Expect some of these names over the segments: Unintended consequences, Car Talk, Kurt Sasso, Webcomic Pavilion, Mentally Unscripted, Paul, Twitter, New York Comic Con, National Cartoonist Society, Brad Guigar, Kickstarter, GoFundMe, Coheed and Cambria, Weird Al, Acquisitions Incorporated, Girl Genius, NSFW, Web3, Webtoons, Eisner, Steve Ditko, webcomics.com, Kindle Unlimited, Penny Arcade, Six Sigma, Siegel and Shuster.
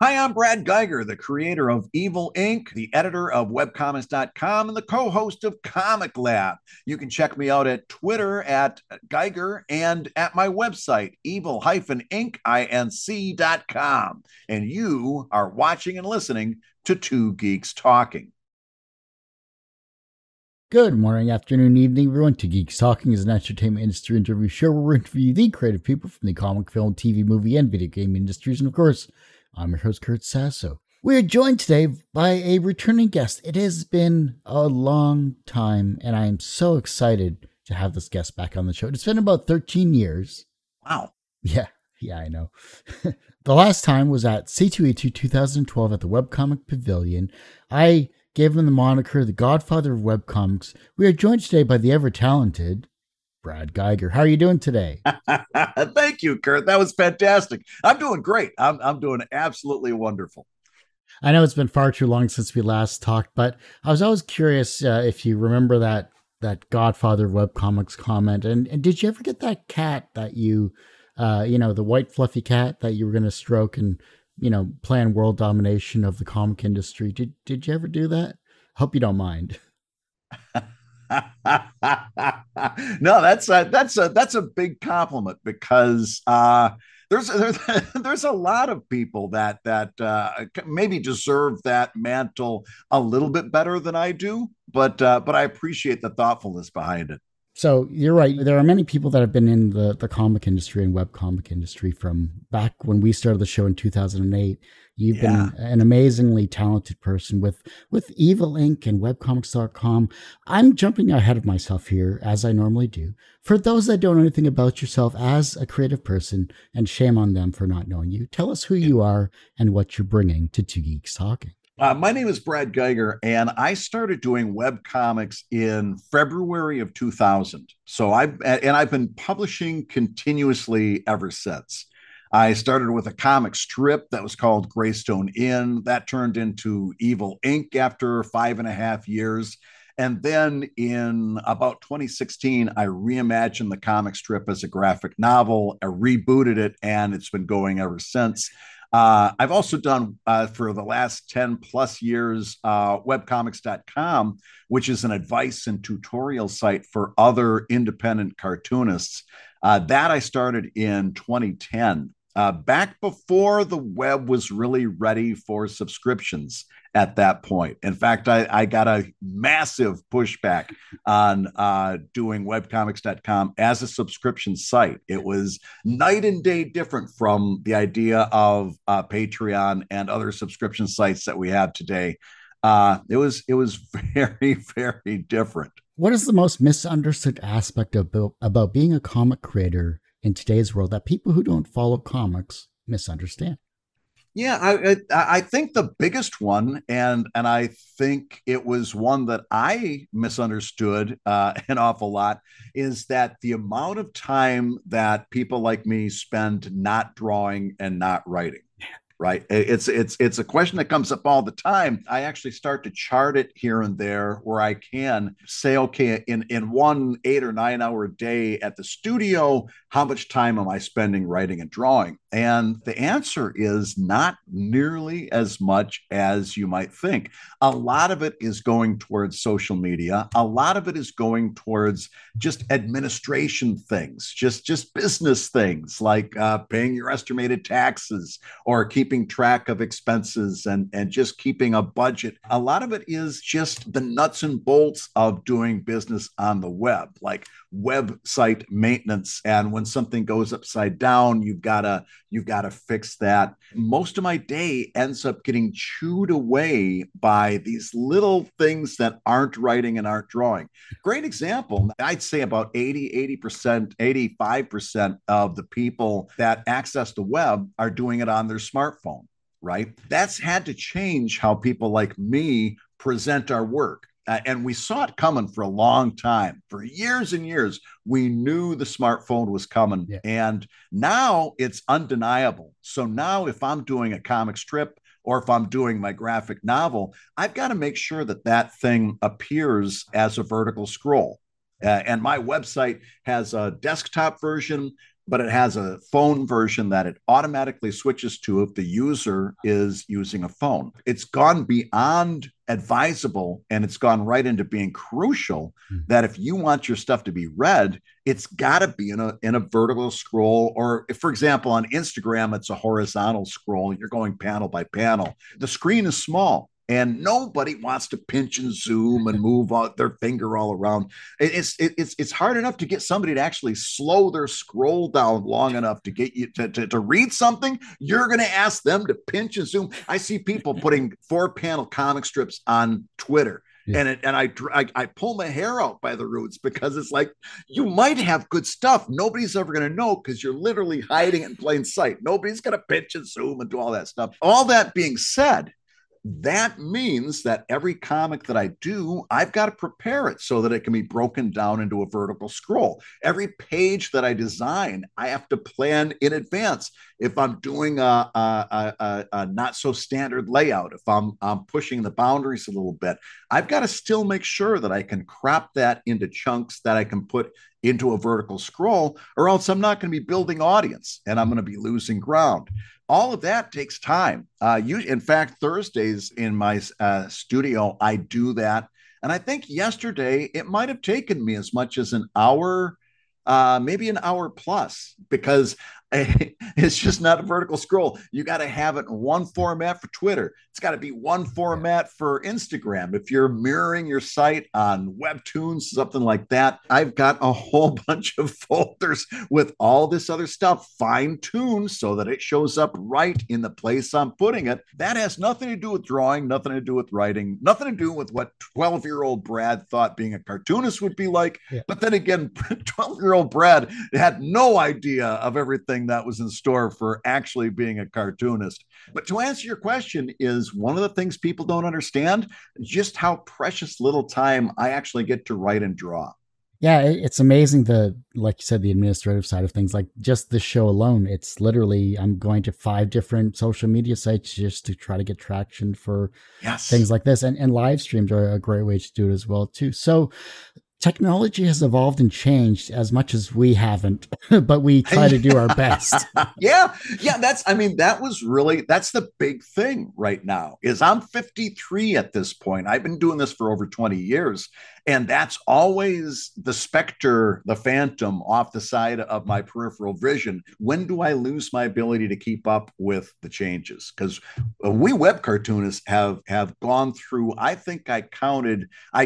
Hi, I'm Brad Guigar, the creator of Evil Inc, the editor of webcomics.com, and the co-host of Comic Lab. You can check me out at Twitter at Geiger and at my website, evil-inc.com. And you are watching and listening to Two Geeks Talking. Good morning, afternoon, evening, everyone. Two Geeks Talking is an entertainment industry interview show where we interview the creative people from the comic, film, TV, movie, and video game industries. And of course, I'm your host, Kurt Sasso. We are joined today by a returning guest. It has been a long time, and I am so excited to have this guest back on the show. It's been about 13 years. Wow. Yeah, I know. The last time was at C2E2 2012 at the Webcomic Pavilion. I gave him the moniker, the Godfather of Webcomics. We are joined today by the ever-talented Brad Guigar. How are you doing today? Thank you, Kurt. That was fantastic. I'm doing great. I'm doing absolutely wonderful. I know it's been far too long since we last talked, but I was always curious if you remember that Godfather of Webcomics comment. And did you ever get that cat that you, the white fluffy cat that you were going to stroke and, plan world domination of the comic industry? Did you ever do that? Hope you don't mind. No, that's a big compliment because there's a lot of people that maybe deserve that mantle a little bit better than I do, but I appreciate the thoughtfulness behind it. So you're right. There are many people that have been in the comic industry and webcomic industry from back when we started the show in 2008. You've been an amazingly talented person with Evil Inc. and webcomics.com. I'm jumping ahead of myself here, as I normally do. For those that don't know anything about yourself as a creative person, and shame on them for not knowing you, tell us who you are and what you're bringing to Two Geeks Talking. My name is Brad Guigar, and I started doing webcomics in February of 2000. So I've been publishing continuously ever since. I started with a comic strip that was called Greystone Inn. That turned into Evil Inc. after 5.5 years. And then in about 2016, I reimagined the comic strip as a graphic novel. I rebooted it, and it's been going ever since. I've also done, for the last 10 plus years, webcomics.com, which is an advice and tutorial site for other independent cartoonists. That I started in 2010, back before the web was really ready for subscriptions at that point. In fact, I got a massive pushback on doing webcomics.com as a subscription site. It was night and day different from the idea of Patreon and other subscription sites that we have today. It was very, very different. What is the most misunderstood aspect about being a comic creator in today's world that people who don't follow comics misunderstand? Yeah, I think the biggest one, and I think it was one that I misunderstood an awful lot, is that the amount of time that people like me spend not drawing and not writing. Right. It's a question that comes up all the time. I actually start to chart it here and there where I can say, okay, in 1 8 or 9 hour day at the studio, how much time am I spending writing and drawing? And the answer is not nearly as much as you might think. A lot of it is going towards social media. A lot of it is going towards just administration things, just business things like paying your estimated taxes or keeping track of expenses and just keeping a budget. A lot of it is just the nuts and bolts of doing business on the web, like website maintenance. And when something goes upside down, you've got to fix that. Most of my day ends up getting chewed away by these little things that aren't writing and aren't drawing. Great example. I'd say about 80%, 85% of the people that access the web are doing it on their smartphone, right? That's had to change how people like me present our work. And we saw it coming for a long time. For years and years, we knew the smartphone was coming. Yeah. And now it's undeniable. So now if I'm doing a comic strip or if I'm doing my graphic novel, I've got to make sure that thing appears as a vertical scroll. And my website has a desktop version, but it has a phone version that it automatically switches to if the user is using a phone. It's gone beyond advisable, and it's gone right into being crucial that if you want your stuff to be read, it's got to be in a vertical scroll, or if, for example, on Instagram, it's a horizontal scroll. You're going panel by panel. The screen is small. And nobody wants to pinch and zoom and move their finger all around. It's hard enough to get somebody to actually slow their scroll down long enough to get you to read something. You're going to ask them to pinch and zoom. I see people putting 4-panel comic strips on Twitter. Yeah. And I pull my hair out by the roots, because it's like, you might have good stuff. Nobody's ever going to know because you're literally hiding it in plain sight. Nobody's going to pinch and zoom and do all that stuff. All that being said, that means that every comic that I do, I've got to prepare it so that it can be broken down into a vertical scroll. Every page that I design, I have to plan in advance. If I'm doing a not so standard layout, if I'm pushing the boundaries a little bit, I've got to still make sure that I can crop that into chunks that I can put into a vertical scroll, or else I'm not going to be building audience and I'm going to be losing ground. All of that takes time. In fact, Thursdays in my studio, I do that. And I think yesterday it might have taken me as much as an hour, maybe an hour plus, because it's just not a vertical scroll. You got to have it in one format for Twitter. It's got to be one format for Instagram. If you're mirroring your site on Webtoons, something like that, I've got a whole bunch of folders with all this other stuff fine-tuned so that it shows up right in the place I'm putting it. That has nothing to do with drawing, nothing to do with writing, nothing to do with what 12-year-old Brad thought being a cartoonist would be like. Yeah. But then again, 12-year-old Brad had no idea of everything that was in store for actually being a cartoonist. But to answer your question, is one of the things people don't understand just how precious little time I actually get to write and draw. Yeah, it's amazing, like you said, the administrative side of things. Like just this show alone, it's literally, I'm going to 5 different social media sites just to try to get traction for things like this. And live streams are a great way to do it as well too. So technology has evolved and changed as much as we haven't, but we try to do our best. Yeah. That's the big thing right now is I'm 53 at this point. I've been doing this for over 20 years. And that's always the specter, the phantom off the side of my peripheral vision. When do I lose my ability to keep up with the changes? Because we web cartoonists have gone through, I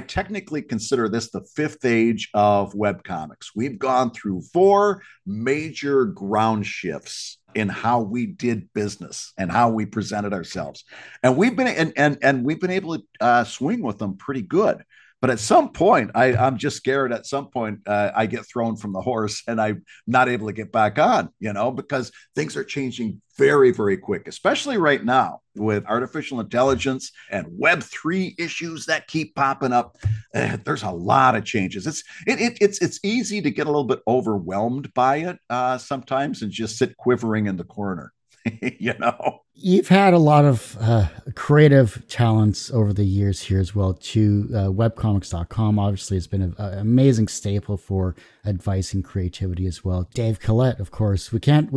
technically consider this the 5th age of webcomics. We've gone through 4 major ground shifts in how we did business and how we presented ourselves. And we've been able to swing with them pretty good. But at some point, I'm just scared. At some point, I get thrown from the horse and I'm not able to get back on, because things are changing very, very quick, especially right now with artificial intelligence and Web3 issues that keep popping up. There's a lot of changes. It's easy to get a little bit overwhelmed by it sometimes and just sit quivering in the corner. You've had a lot of creative talents over the years here as well too. Webcomics.com obviously has been an amazing staple for advice and creativity as well. Dave Collette, of course, we can't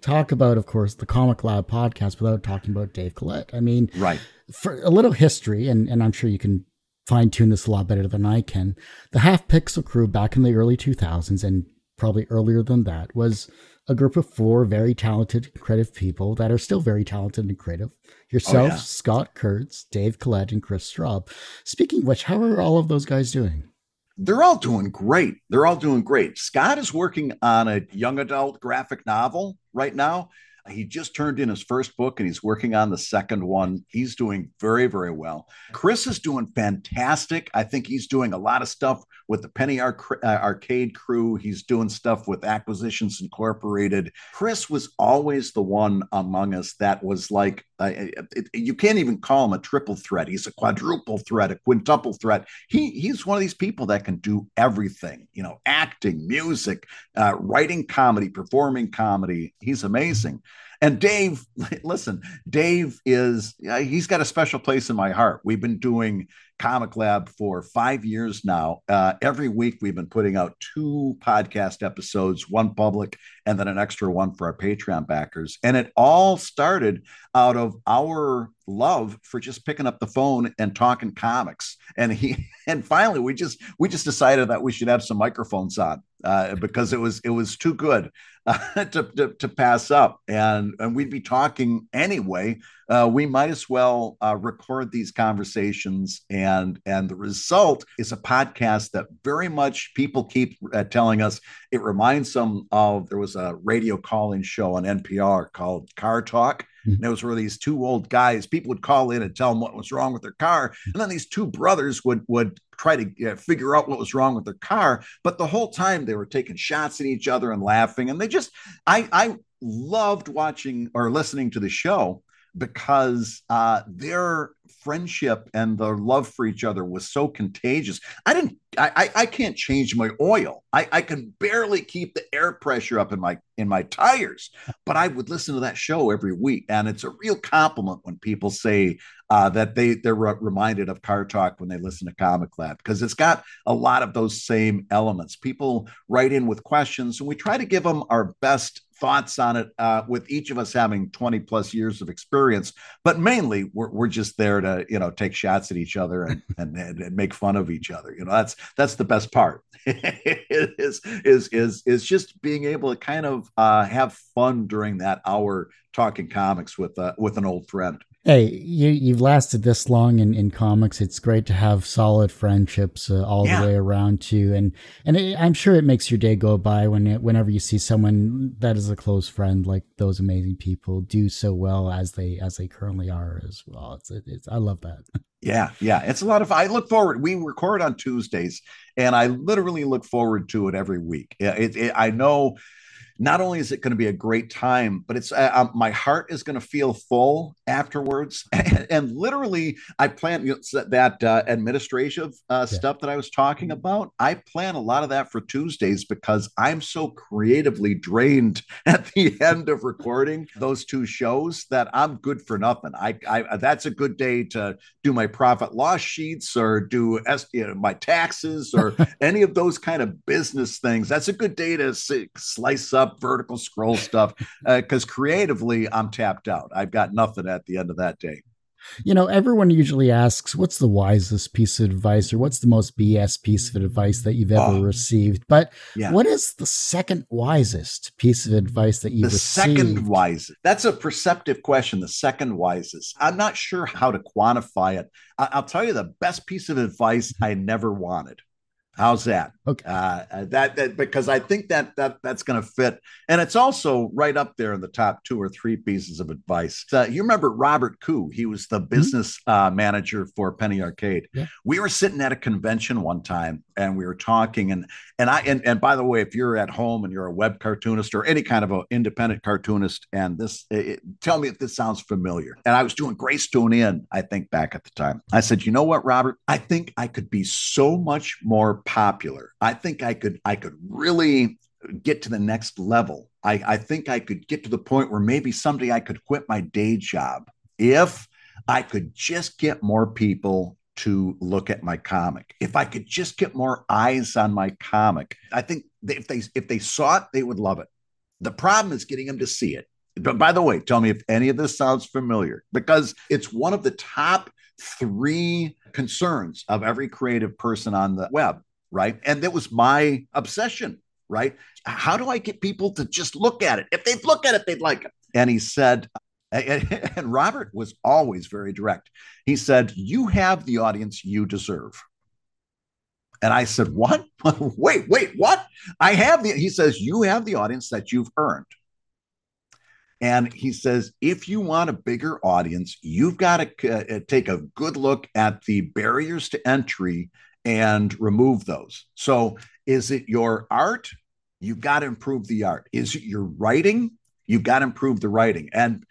talk about, of course, the Comic Lab podcast without talking about Dave Collette. Right. For a little history, and I'm sure you can fine tune this a lot better than I can. The Half-Pixel crew back in the early 2000s, and probably earlier than that, was a group of 4 very talented, creative people that are still very talented and creative. Yourself, Scott Kurtz, Dave Collette, and Chris Straub. Speaking of which, how are all of those guys doing? They're all doing great. Scott is working on a young adult graphic novel right now. He just turned in his first book and he's working on the second one. He's doing very, very well. Chris is doing fantastic. I think he's doing a lot of stuff with the Penny Arcade crew. He's doing stuff with Acquisitions Incorporated. Chris was always the one among us that was like, you can't even call him a triple threat. He's a quadruple threat, a quintuple threat. He's one of these people that can do everything, acting, music, writing comedy, performing comedy. He's amazing. And Dave, listen, Dave is, he's got a special place in my heart. We've been doing Comic Lab for 5 years now. Every week we've been putting out 2 podcast episodes, one public and then an extra one for our Patreon backers. And it all started out of our love for just picking up the phone and talking comics. And finally we just decided that we should have some microphones on because it was too good to pass up. And we'd be talking anyway. We might as well record these conversations. And the result is a podcast that very much people keep telling us. It reminds them of, there was a radio call-in show on NPR called Car Talk. And it was where these 2 old guys, people would call in and tell them what was wrong with their car. And then these 2 brothers would try to figure out what was wrong with their car. But the whole time they were taking shots at each other and laughing. And they just, I loved watching or listening to the show because their friendship and their love for each other was so contagious. I can't change my oil. I can barely keep the air pressure up in my tires, but I would listen to that show every week. And it's a real compliment when people say that they're reminded of Car Talk when they listen to Comic Lab, because it's got a lot of those same elements. People write in with questions and we try to give them our best thoughts on it, with each of us having 20 plus years of experience, but mainly we're just there to, take shots at each other and make fun of each other. That's the best part. is just being able to kind of have fun during that hour talking comics with an old friend. Hey, you've lasted this long in comics. It's great to have solid friendships all the way around too. And I'm sure it makes your day go by whenever you see someone that is a close friend, like those amazing people do so well as they currently are as well. It's I love that. Yeah. It's a lot of fun. I look forward. We record on Tuesdays and I literally look forward to it every week. I know not only is it going to be a great time, but it's my heart is going to feel full afterwards. And literally, I plan that administrative stuff that I was talking about. I plan a lot of that for Tuesdays because I'm so creatively drained at the end of recording those 2 shows that I'm good for nothing. I that's a good day to do my profit loss sheets or do my taxes or any of those kind of business things. That's a good day to slice up vertical scroll stuff because creatively I'm tapped out. I've got nothing at the end of that day. Everyone usually asks, what's the wisest piece of advice or what's the most BS piece of advice that you've ever received? But what is the second wisest piece of advice that you've received? The second wisest. That's a perceptive question. The second wisest. I'm not sure how to quantify it. I'll tell you the best piece of advice I never wanted. How's that? Okay. Because I think that's going to fit. And it's also right up there in the top 2 or 3 pieces of advice. You remember Robert Koo, he was the business manager for Penny Arcade. Yeah. We were sitting at a convention one time and we were talking and by the way, if you're at home and you're a web cartoonist or any kind of an independent cartoonist and tell me if this sounds familiar. And I was doing Greystone Inn, I think back at the time. I said, you know what, Robert, I think I could be so much more popular. I think I could really get to the next level. I think I could get to the point where maybe someday I could quit my day job if I could just get more people to look at my comic. If I could just get more eyes on my comic, I think if they saw it, they would love it. The problem is getting them to see it. But by the way, tell me if any of this sounds familiar, because it's one of the top 3 concerns of every creative person on the web. Right. And that was my obsession. Right. How do I get people to just look at it? If they've looked at it, they'd like it. And he said, and Robert was always very direct. He said, you have the audience you deserve. And I said, what? wait, what? He says, you have the audience that you've earned. And he says, if you want a bigger audience, you've got to take a good look at the barriers to entry and remove those. So is it your art? You've got to improve the art. Is it your writing? You've got to improve the writing. And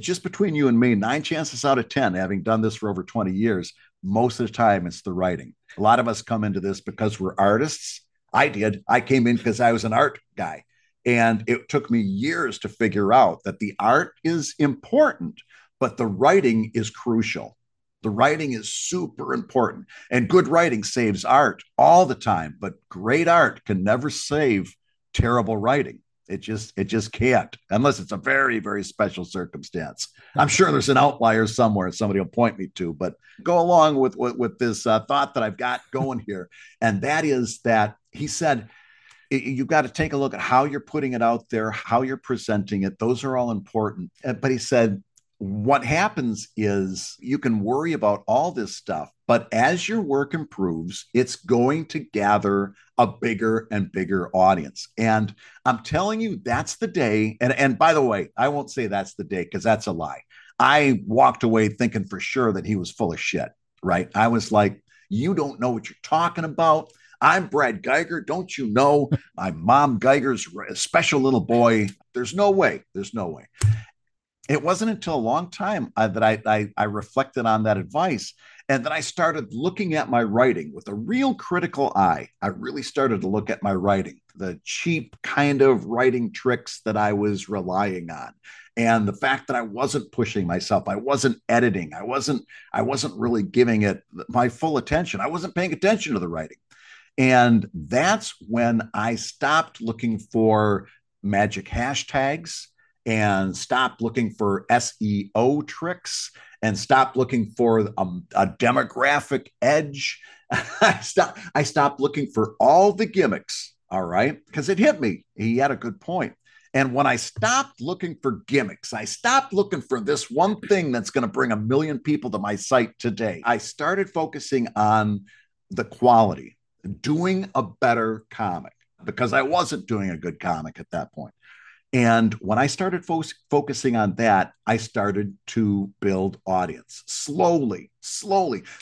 just between you and me, 9 chances out of 10, having done this for over 20 years, most of the time it's the writing. A lot of us come into this because we're artists. I did. I came in because I was an art guy. And it took me years to figure out that the art is important, but the writing is crucial. The writing is super important, and good writing saves art all the time, but great art can never save terrible writing. It just can't, unless it's a very, very special circumstance. I'm sure there's an outlier somewhere somebody will point me to, but go along with this thought that I've got going here. And that is that he said, you've got to take a look at how you're putting it out there, how you're presenting it. Those are all important. But he said, what happens is you can worry about all this stuff, but as your work improves, it's going to gather a bigger and bigger audience. And I'm telling you, that's the day. And by the way, I won't say that's the day, because that's a lie. I walked away thinking for sure that he was full of shit, right? I was like, you don't know what you're talking about. I'm Brad Guigar. Don't you know I'm Mom Geiger's special little boy? There's no way. There's no way. It wasn't until a long time that I reflected on that advice, and then I started looking at my writing with a real critical eye. I really started to look at my writing, the cheap kind of writing tricks that I was relying on, and the fact that I wasn't pushing myself. I wasn't editing. I wasn't really giving it my full attention. I wasn't paying attention to the writing. And that's when I stopped looking for magic hashtags, and stopped looking for SEO tricks, and stopped looking for a demographic edge. I stopped looking for all the gimmicks, all right? Because it hit me. He had a good point. And when I stopped looking for gimmicks, I stopped looking for this one thing that's going to bring 1 million people to my site today. I started focusing on the quality, doing a better comic, because I wasn't doing a good comic at that point. And when I started focusing on that, I started to build audience slowly.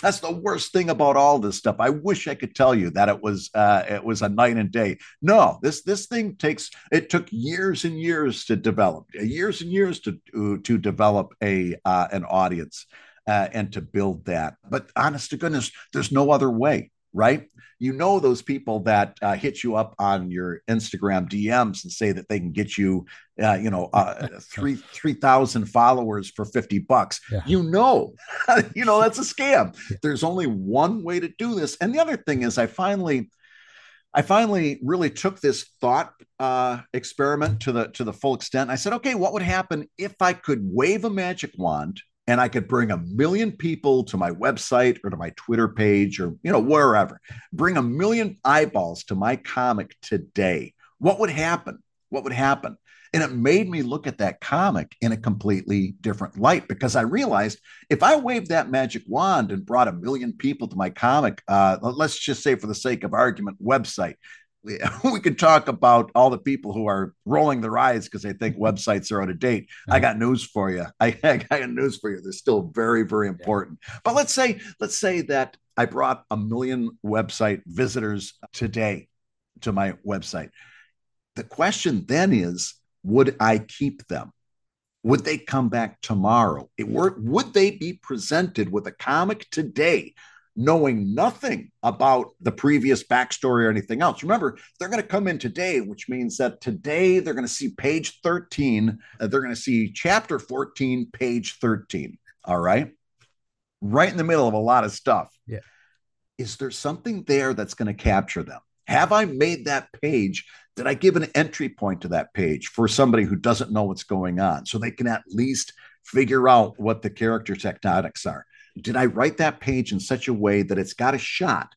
That's the worst thing about all this stuff. I wish I could tell you that it was a night and day. No, this thing took years and years to develop, to develop an audience and to build that. But honest to goodness, there's no other way. Right? You know, those people that hit you up on your Instagram DMs and say that they can get you, 3,000 followers for $50. Yeah. You know, that's a scam. Yeah. There's only one way to do this. And the other thing is I finally really took this thought experiment to the full extent. I said, okay, what would happen if I could wave a magic wand and I could bring 1 million people to my website or to my Twitter page or, wherever, bring 1 million eyeballs to my comic today? What would happen? And it made me look at that comic in a completely different light, because I realized if I waved that magic wand and brought 1 million people to my comic, let's just say for the sake of argument, website, we could talk about all the people who are rolling their eyes because they think websites are out of date. I got news for you. They're still very, very important. But let's say that I brought 1 million website visitors today to my website. The question then is, would I keep them? Would they come back tomorrow? Would they be presented with a comic today, knowing nothing about the previous backstory or anything else? Remember, they're going to come in today, which means that today they're going to see page 13. They're going to see chapter 14, page 13. All right. Right in the middle of a lot of stuff. Yeah. Is there something there that's going to capture them? Have I made that page? Did I give an entry point to that page for somebody who doesn't know what's going on, so they can at least figure out what the character tectonics are? Did I write that page in such a way that it's got a shot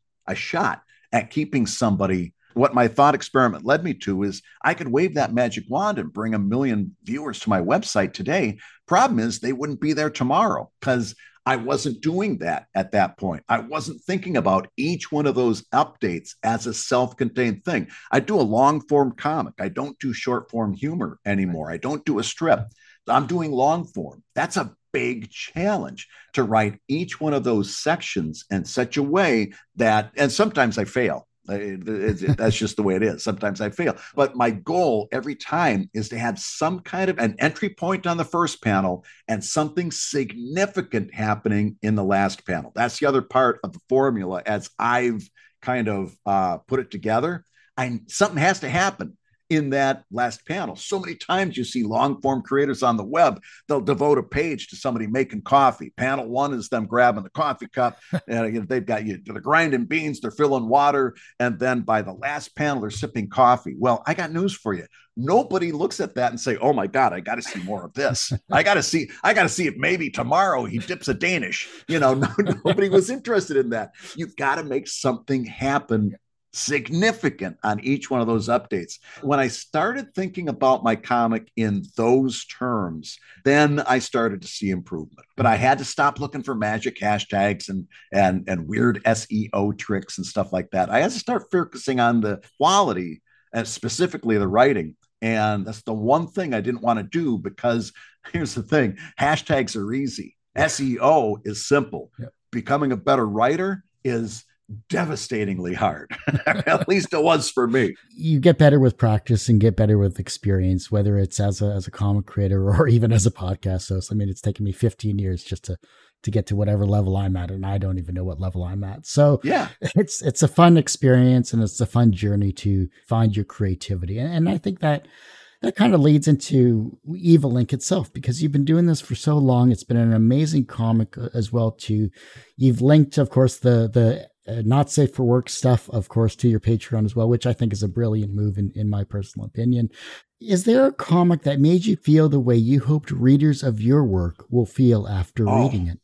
at keeping somebody? What my thought experiment led me to is I could wave that magic wand and bring 1 million viewers to my website today. Problem is, they wouldn't be there tomorrow, because I wasn't doing that at that point. I wasn't thinking about each one of those updates as a self-contained thing. I do a long-form comic. I don't do short-form humor anymore. I don't do a strip. I'm doing long-form. That's a big challenge, to write each one of those sections in such a way that, and sometimes I fail. That's just the way it is. Sometimes I fail. But my goal every time is to have some kind of an entry point on the first panel and something significant happening in the last panel. That's the other part of the formula, as I've kind of put it together. Something has to happen. in that last panel. So many times you see long form creators on the web, they'll devote a page to somebody making coffee. Panel one is them grabbing the coffee cup, and they've got you, they're grinding beans, they're filling water, and then by the last panel they're sipping coffee. Well, I got news for you. Nobody looks at that and say, oh my God, I got to see more of this. I got to see if maybe tomorrow he dips a Danish. You know, nobody was interested in that. You've got to make something happen significant on each one of those updates. When I started thinking about my comic in those terms, then I started to see improvement. But I had to stop looking for magic hashtags and weird SEO tricks and stuff like that. I had to start focusing on the quality and specifically the writing. And that's the one thing I didn't want to do, because here's the thing. Hashtags are easy. SEO is simple. Yep. Becoming a better writer is devastatingly hard. At least it was for me. You get better with practice and get better with experience, whether it's as a comic creator or even as a podcast host. I mean, it's taken me 15 years just to get to whatever level I'm at, and I don't even know what level I'm at. So yeah, it's a fun experience and it's a fun journey to find your creativity. And I think that kind of leads into Evil Inc itself, because you've been doing this for so long. It's been an amazing comic as well too. You've linked, of course, the not safe for work stuff, of course, to your Patreon as well, which I think is a brilliant move in my personal opinion. Is there a comic that made you feel the way you hoped readers of your work will feel after reading it?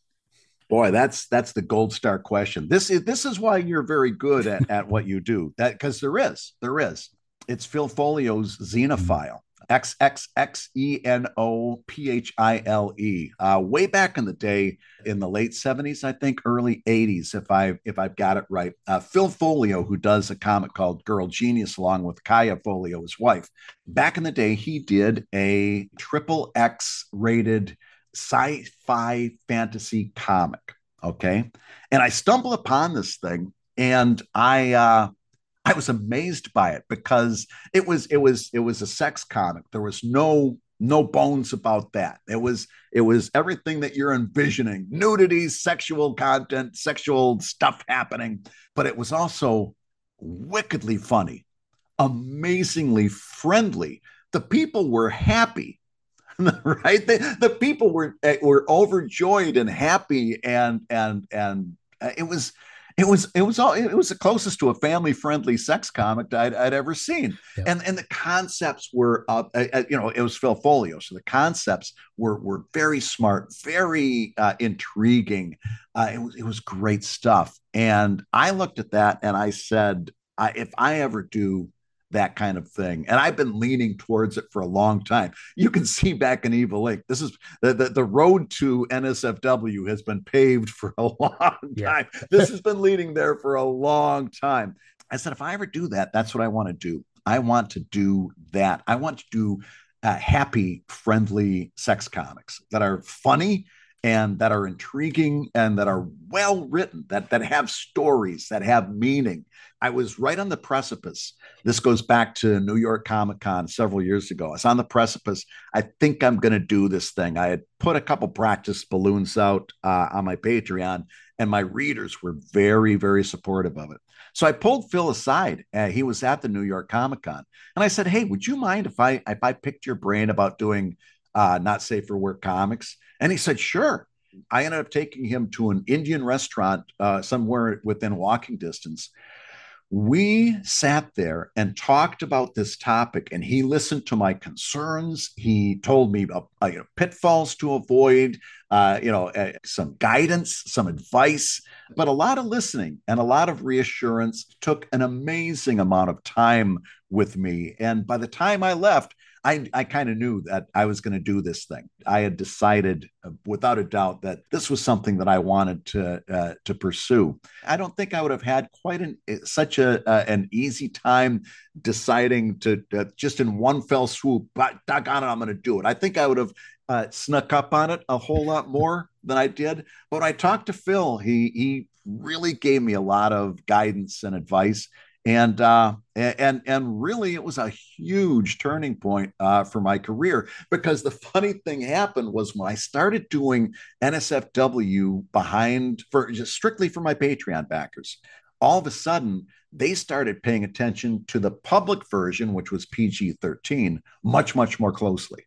Boy, that's the gold star question. This is why you're very good at what you do. That, because there is. It's Phil Foglio's Xenophile. XXXENOPHILE. Way back in the day, in the late 70s, I think, early 80s, if I've got it right. Phil Foglio, who does a comic called Girl Genius, along with Kaya Foglio, his wife. Back in the day, he did a XXX rated sci-fi fantasy comic. Okay. And I stumbled upon this thing, and I was amazed by it, because it was a sex comic. There was no bones about that. It was everything that you're envisioning: nudity, sexual content, sexual stuff happening. But it was also wickedly funny, amazingly friendly. The people were happy, right? The people were overjoyed and happy, and It was the closest to a family-friendly sex comic I'd ever seen. Yep. And the concepts were, it was Phil Foglio. So the concepts were very smart, very intriguing. It was great stuff. And I looked at that and I said, if I ever do that kind of thing, and I've been leaning towards it for a long time. You can see back in Evil Inc, this is the road to NSFW has been paved for a long time. Yeah. This has been leading there for a long time. I said, if I ever do that, that's what I want to do. I want to do that. I want to do happy, friendly sex comics that are funny and that are intriguing and that are well written, that have stories, that have meaning. I was right on the precipice. This goes back to New York Comic Con several years ago. I was on the precipice. I think I'm going to do this thing. I had put a couple practice balloons out on my Patreon, and my readers were very, very supportive of it. So I pulled Phil aside. He was at the New York Comic Con. And I said, hey, would you mind if I picked your brain about doing not safe for work comics? And he said, sure. I ended up taking him to an Indian restaurant somewhere within walking distance. We sat there and talked about this topic, and he listened to my concerns. He told me pitfalls to avoid, some guidance, some advice, but a lot of listening and a lot of reassurance. Took an amazing amount of time with me. And by the time I left, I kind of knew that I was going to do this thing. I had decided without a doubt that this was something that I wanted to pursue. I don't think I would have had quite such an easy time deciding to just in one fell swoop, but doggone it, I'm going to do it. I think I would have snuck up on it a whole lot more than I did. But when I talked to Phil, he really gave me a lot of guidance and advice. And really, it was a huge turning point for my career, because the funny thing happened was when I started doing NSFW strictly for my Patreon backers, all of a sudden, they started paying attention to the public version, which was PG-13, much, much more closely.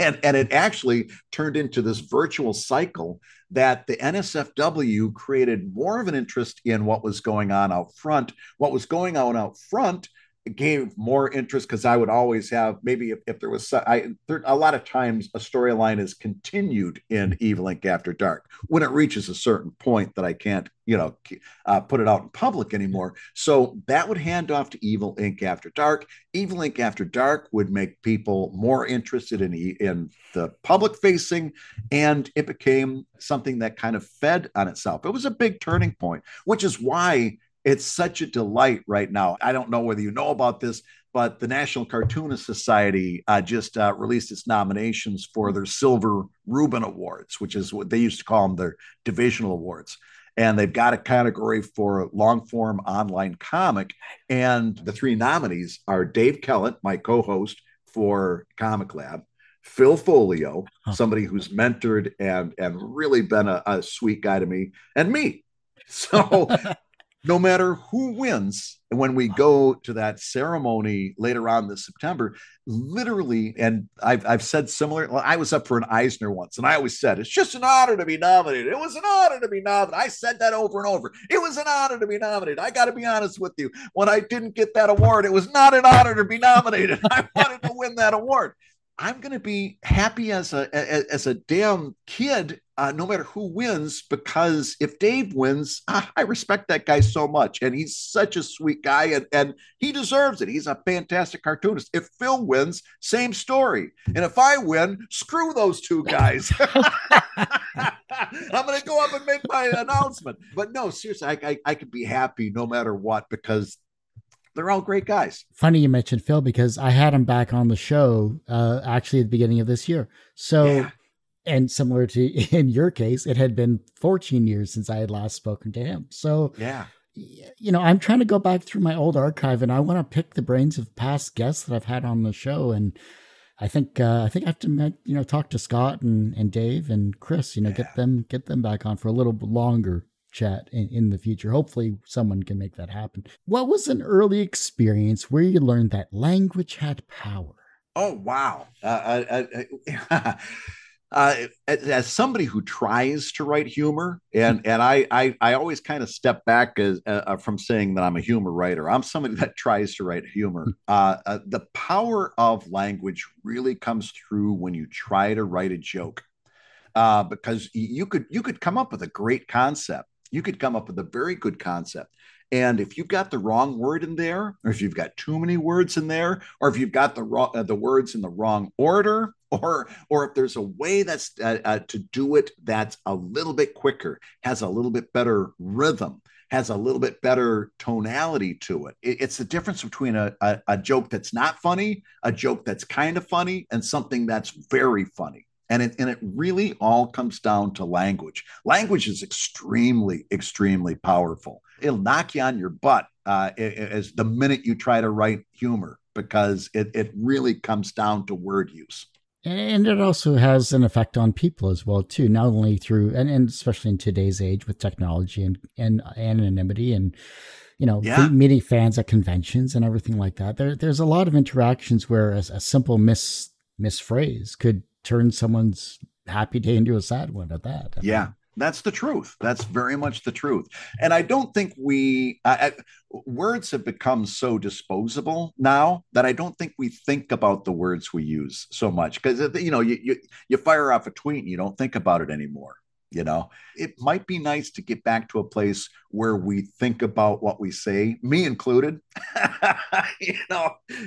And it actually turned into this virtual cycle that the NSFW created more of an interest in what was going on out front. What was going on out front gave more interest, because I would always have, maybe if there was, a lot of times a storyline is continued in Evil Inc. After Dark when it reaches a certain point that I can't, put it out in public anymore. So that would hand off to Evil Inc. After Dark. Evil Inc. After Dark would make people more interested in the public facing, and it became something that kind of fed on itself. It was a big turning point, which is why it's such a delight right now. I don't know whether you know about this, but the National Cartoonist Society just released its nominations for their Silver Rubin Awards, which is what they used to call them, their divisional awards. And they've got a category for long-form online comic. And the three nominees are Dave Collette, my co-host for Comic Lab, Phil Foglio, somebody who's mentored and really been a sweet guy to me, and me. So... No matter who wins, when we go to that ceremony later on this September, literally, and I've said similar, I was up for an Eisner once, and I always said, it's just an honor to be nominated. It was an honor to be nominated. I said that over and over. It was an honor to be nominated. I got to be honest with you. When I didn't get that award, it was not an honor to be nominated. I wanted to win that award. I'm going to be happy as a damn kid, no matter who wins, because if Dave wins, I respect that guy so much. And he's such a sweet guy, and he deserves it. He's a fantastic cartoonist. If Phil wins, same story. And if I win, screw those two guys. I'm going to go up and make my announcement. But no, seriously, I could be happy no matter what, because they're all great guys. Funny you mentioned Phil, because I had him back on the show actually at the beginning of this year. So, yeah. And similar to in your case, it had been 14 years since I had last spoken to him. So, yeah, I'm trying to go back through my old archive, and I want to pick the brains of past guests that I've had on the show. And I think I have to, talk to Scott and Dave and Chris, get them back on for a little longer chat in the future. Hopefully someone can make that happen. What was an early experience where you learned that language had power? Oh, wow. As somebody who tries to write humor, and I always kind of step back from saying that I'm a humor writer. I'm somebody that tries to write humor. The power of language really comes through when you try to write a joke, because you could come up with a great concept. You could come up with a very good concept. And if you've got the wrong word in there, or if you've got too many words in there, or if you've got the words in the wrong order, or if there's a way that's to do it that's a little bit quicker, has a little bit better rhythm, has a little bit better tonality to it. It's the difference between a joke that's not funny, a joke that's kind of funny, and something that's very funny. And it really all comes down to language. Language is extremely, extremely powerful. It'll knock you on your butt as the minute you try to write humor, because it really comes down to word use. And it also has an effect on people as well, too, not only through, and especially in today's age with technology and anonymity and, meeting fans at conventions and everything like that. There's a lot of interactions where a simple misphrase could turn someone's happy day into a sad one at that. I mean, that's the truth. That's very much the truth. And I don't think words have become so disposable now that I don't think we think about the words we use so much, because, you fire off a tweet and you don't think about it anymore. It might be nice to get back to a place where we think about what we say, me included,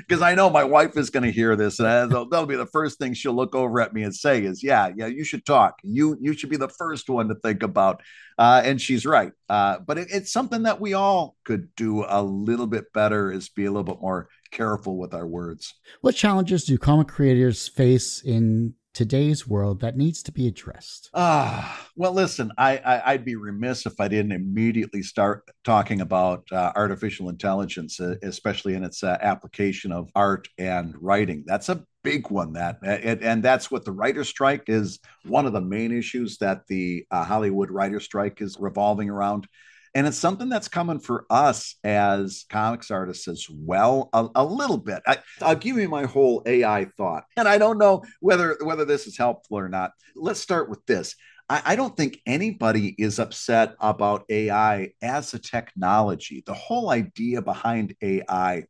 because I know my wife is going to hear this, and that'll be the first thing she'll look over at me and say is, yeah, you should talk. You should be the first one to think about. And she's right. But it's something that we all could do a little bit better, is be a little bit more careful with our words. What challenges do comic creators face in today's world that needs to be addressed? Well, listen, I'd be remiss if I didn't immediately start talking about artificial intelligence, especially in its application of art and writing. That's a big one, and that's what the writer strike is. One of the main issues that the Hollywood writer strike is revolving around. And it's something that's coming for us as comics artists as well, a little bit. I'll give you my whole AI thought. And I don't know whether this is helpful or not. Let's start with this. I don't think anybody is upset about AI as a technology. The whole idea behind AI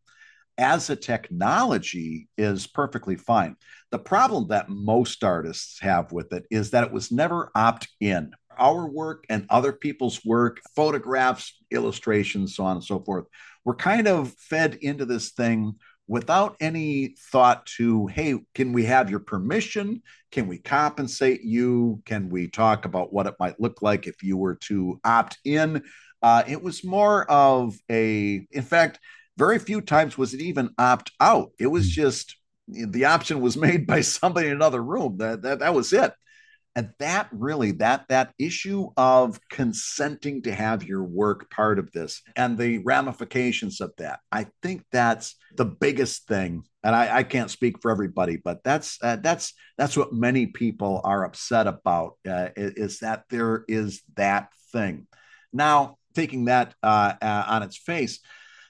as a technology is perfectly fine. The problem that most artists have with it is that it was never opt-in. Our work and other people's work, photographs, illustrations, so on and so forth, were kind of fed into this thing without any thought to, hey, can we have your permission? Can we compensate you? Can we talk about what it might look like if you were to opt in? It was more of a, in fact, very few times was it even opt out. It was just, the option was made by somebody in another room. That was it. And that really, that issue of consenting to have your work part of this and the ramifications of that, I think that's the biggest thing. And I can't speak for everybody, but that's what many people are upset about, is that there is that thing. Now, taking that on its face,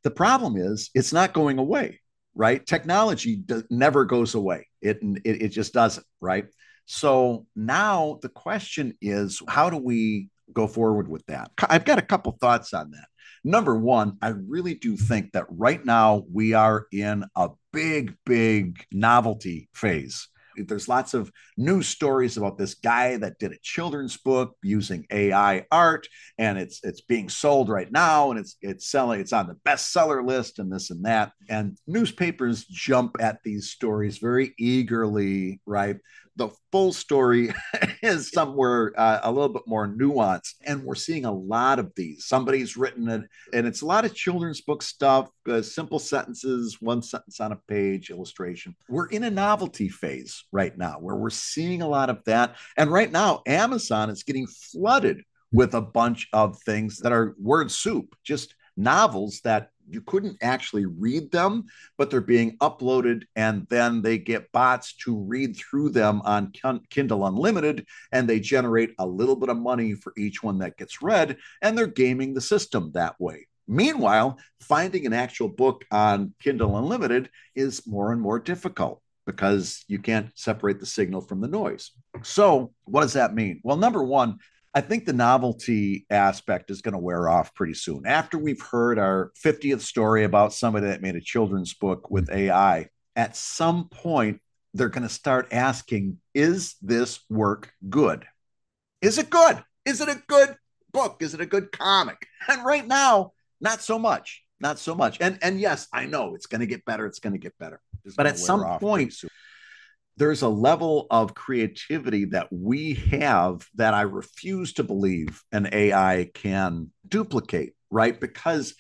the problem is it's not going away, right? Technology never goes away. It just doesn't, right? So now the question is, how do we go forward with that? I've got a couple thoughts on that. Number one, I really do think that right now we are in a big, big novelty phase. There's lots of news stories about this guy that did a children's book using AI art, and it's being sold right now, and it's selling, it's on the bestseller list and this and that. And newspapers jump at these stories very eagerly, right? The full story is somewhere a little bit more nuanced, and we're seeing a lot of these. Somebody's written it, and it's a lot of children's book stuff, simple sentences, one sentence on a page, illustration. We're in a novelty phase right now where we're seeing a lot of that. And right now, Amazon is getting flooded with a bunch of things that are word soup, just novels that you couldn't actually read them, but they're being uploaded, and then they get bots to read through them on Kindle Unlimited, and they generate a little bit of money for each one that gets read, and they're gaming the system that way. Meanwhile, finding an actual book on Kindle Unlimited is more and more difficult because you can't separate the signal from the noise. So what does that mean? Well, number one, I think the novelty aspect is going to wear off pretty soon. After we've heard our 50th story about somebody that made a children's book with AI, at some point, they're going to start asking, is this work good? Is it good? Is it a good book? Is it a good comic? And right now, not so much. Not so much. And yes, I know it's going to get better. It's going to get better. But at some point, there's a level of creativity that we have that I refuse to believe an AI can duplicate, right? Because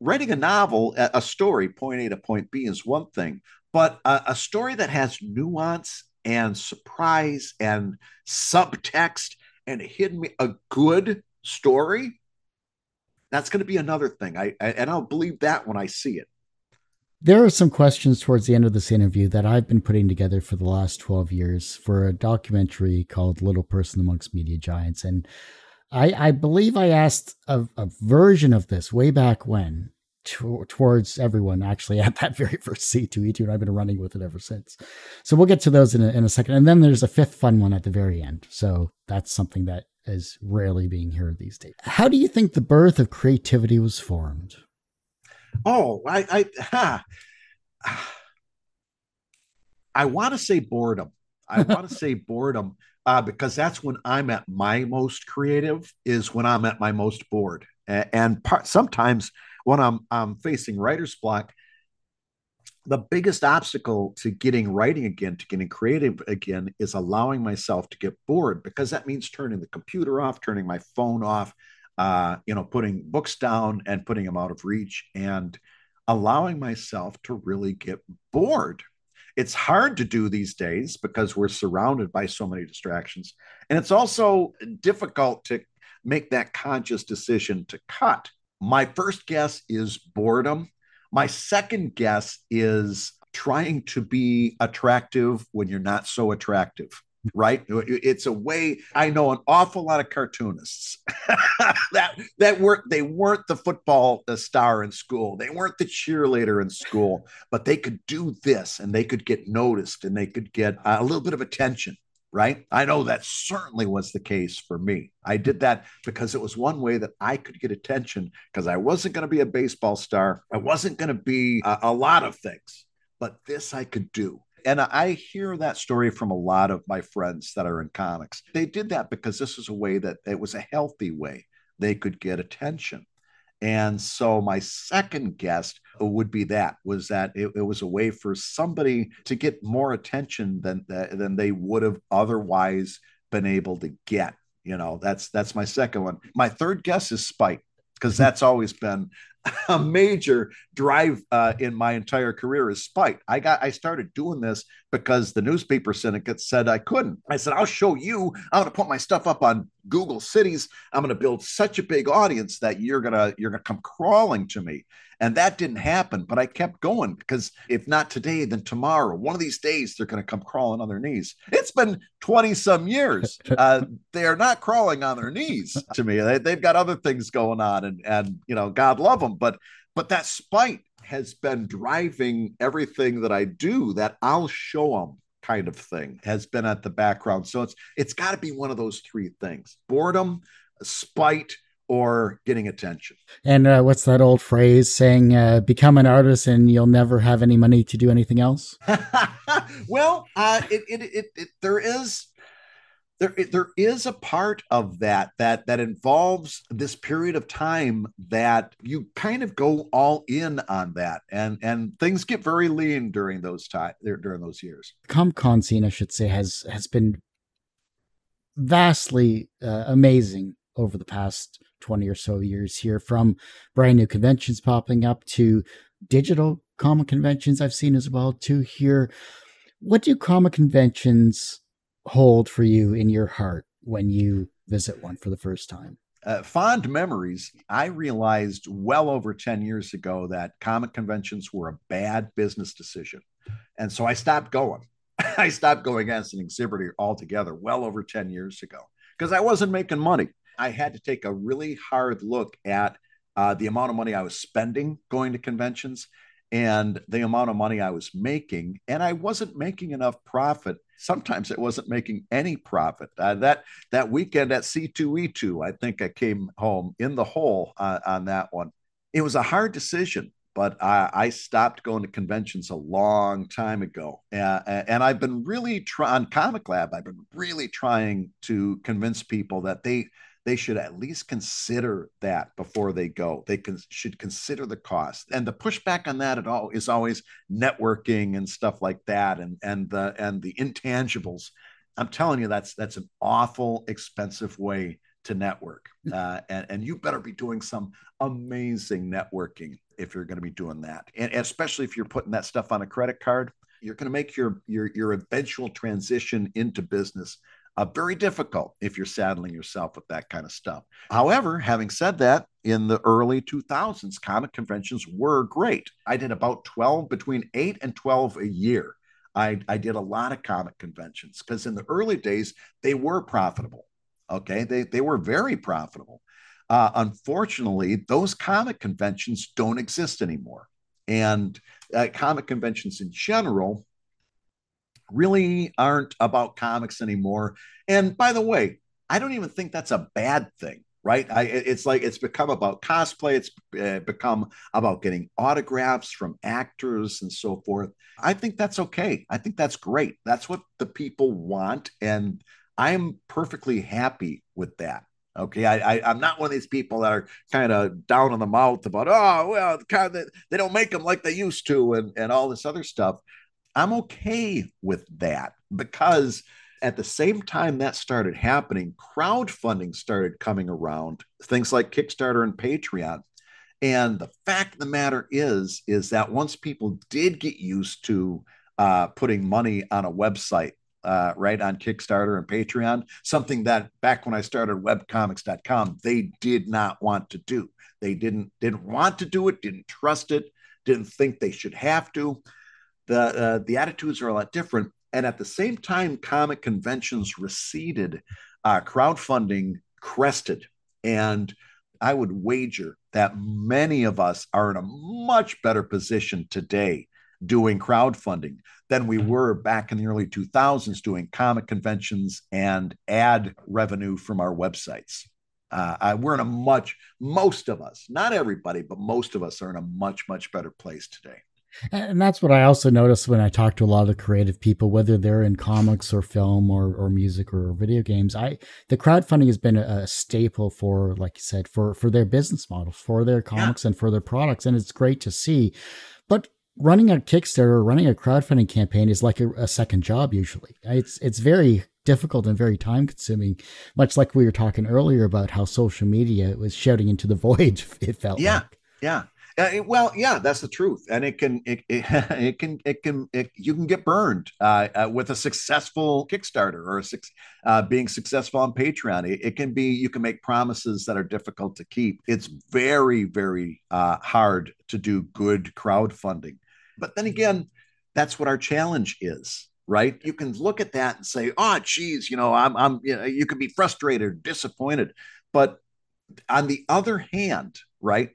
writing a novel, a story, point A to point B is one thing, but a story that has nuance and surprise and subtext and hidden, a good story, that's going to be another thing. And I'll believe that when I see it. There are some questions towards the end of this interview that I've been putting together for the last 12 years for a documentary called Little Person Amongst Media Giants. And I believe I asked a version of this way back when towards everyone actually at that very first C2E2, and I've been running with it ever since. So we'll get to those in a second. And then there's a fifth fun one at the very end. So that's something that is rarely being heard these days. How do you think the birth of creativity was formed? Oh, I want to say boredom. I want to say boredom because that's when I'm at my most creative, is when I'm at my most bored. And sometimes when I'm facing writer's block, the biggest obstacle to getting writing again, to getting creative again, is allowing myself to get bored, because that means turning the computer off, turning my phone off, putting books down and putting them out of reach and allowing myself to really get bored. It's hard to do these days because we're surrounded by so many distractions. And it's also difficult to make that conscious decision to cut. My first guess is boredom. My second guess is trying to be attractive when you're not so attractive. right? It's a way. I know an awful lot of cartoonists that weren't the football star in school. They weren't the cheerleader in school, but they could do this and they could get noticed and they could get a little bit of attention, right? I know that certainly was the case for me. I did that because it was one way that I could get attention, because I wasn't going to be a baseball star. I wasn't going to be a lot of things, but this I could do. And I hear that story from a lot of my friends that are in comics. They did that because this was a way that it was a healthy way they could get attention. And so my second guess would be that it was a way for somebody to get more attention than they would have otherwise been able to get. You know, that's my second one. My third guess is spite, because that's always been a major drive in my entire career is spite. I started doing this because the newspaper syndicate said I couldn't. I said, I'll show you. I'm going to put my stuff up on Google Cities. I'm going to build such a big audience that you're going to come crawling to me. And that didn't happen, but I kept going, because if not today, then tomorrow, one of these days, they're going to come crawling on their knees. It's been 20 some years. They are not crawling on their knees to me. They've got other things going on, and you know, God love them. But that spite has been driving everything that I do, that I'll show them kind of thing has been at the background. So it's got to be one of those three things: boredom, spite, or getting attention. And what's that old phrase saying, become an artist and you'll never have any money to do anything else? Well, there is a part of that involves this period of time that you kind of go all in on that, and things get very lean during those years. The Comic Con scene, I should say, has been vastly amazing over the past 20 or so years here, from brand new conventions popping up to digital comic conventions I've seen as well too here. What do comic conventions hold for you in your heart when you visit one for the first time? Fond memories. I realized well over 10 years ago that comic conventions were a bad business decision. And so I stopped going. I stopped going as an exhibitor altogether well over 10 years ago, because I wasn't making money. I had to take a really hard look at the amount of money I was spending going to conventions and the amount of money I was making. And I wasn't making enough profit. Sometimes it wasn't making any profit. That weekend at C2E2, I think I came home in the hole on that one. It was a hard decision, but I stopped going to conventions a long time ago. And I've been really on Comic Lab, I've been really trying to convince people that they should at least consider that before they go. They should consider the cost. And the pushback on that at all is always networking and stuff like that, and the intangibles. I'm telling you, that's an awful expensive way to network. And you better be doing some amazing networking if you're going to be doing that. And especially if you're putting that stuff on a credit card, you're going to make your eventual transition into business very difficult if you're saddling yourself with that kind of stuff. However, having said that, in the early 2000s, comic conventions were great. I did about 12, between 8 and 12 a year. I did a lot of comic conventions, because in the early days, they were profitable. Okay, they were very profitable. Unfortunately, those comic conventions don't exist anymore. And comic conventions in general really aren't about comics anymore. And by the way, I don't even think that's a bad thing, right? It's like it's become about cosplay. It's become about getting autographs from actors and so forth. I think that's okay. I think that's great. That's what the people want. And I'm perfectly happy with that. Okay, I'm not one of these people that are kind of down on the mouth about, oh, well, they don't make them like they used to and all this other stuff. I'm okay with that, because at the same time that started happening, crowdfunding started coming around, things like Kickstarter and Patreon. And the fact of the matter is that once people did get used to putting money on a website, right, on Kickstarter and Patreon, something that back when I started webcomics.com, they did not want to do. They didn't want to do it, didn't trust it, didn't think they should have to. The attitudes are a lot different. And at the same time comic conventions receded, crowdfunding crested. And I would wager that many of us are in a much better position today doing crowdfunding than we were back in the early 2000s doing comic conventions and ad revenue from our websites. We're in a most of us, not everybody, but most of us are in a much better place today. And that's what I also notice when I talk to a lot of the creative people, whether they're in comics or film or music or video games. The crowdfunding has been a staple for, like you said, for their business model, for their comics and for their products. And it's great to see. But running a Kickstarter, running a crowdfunding campaign is like a second job usually. It's very difficult and very time consuming, much like we were talking earlier about how social media was shouting into the void, it felt like. Yeah. Well, yeah, that's the truth, and you can get burned with a successful Kickstarter or being successful on Patreon. You can make promises that are difficult to keep. It's very, very hard to do good crowdfunding, but then again, that's what our challenge is, right? You can look at that and say, "Oh, geez, you can be frustrated, disappointed," but on the other hand, right?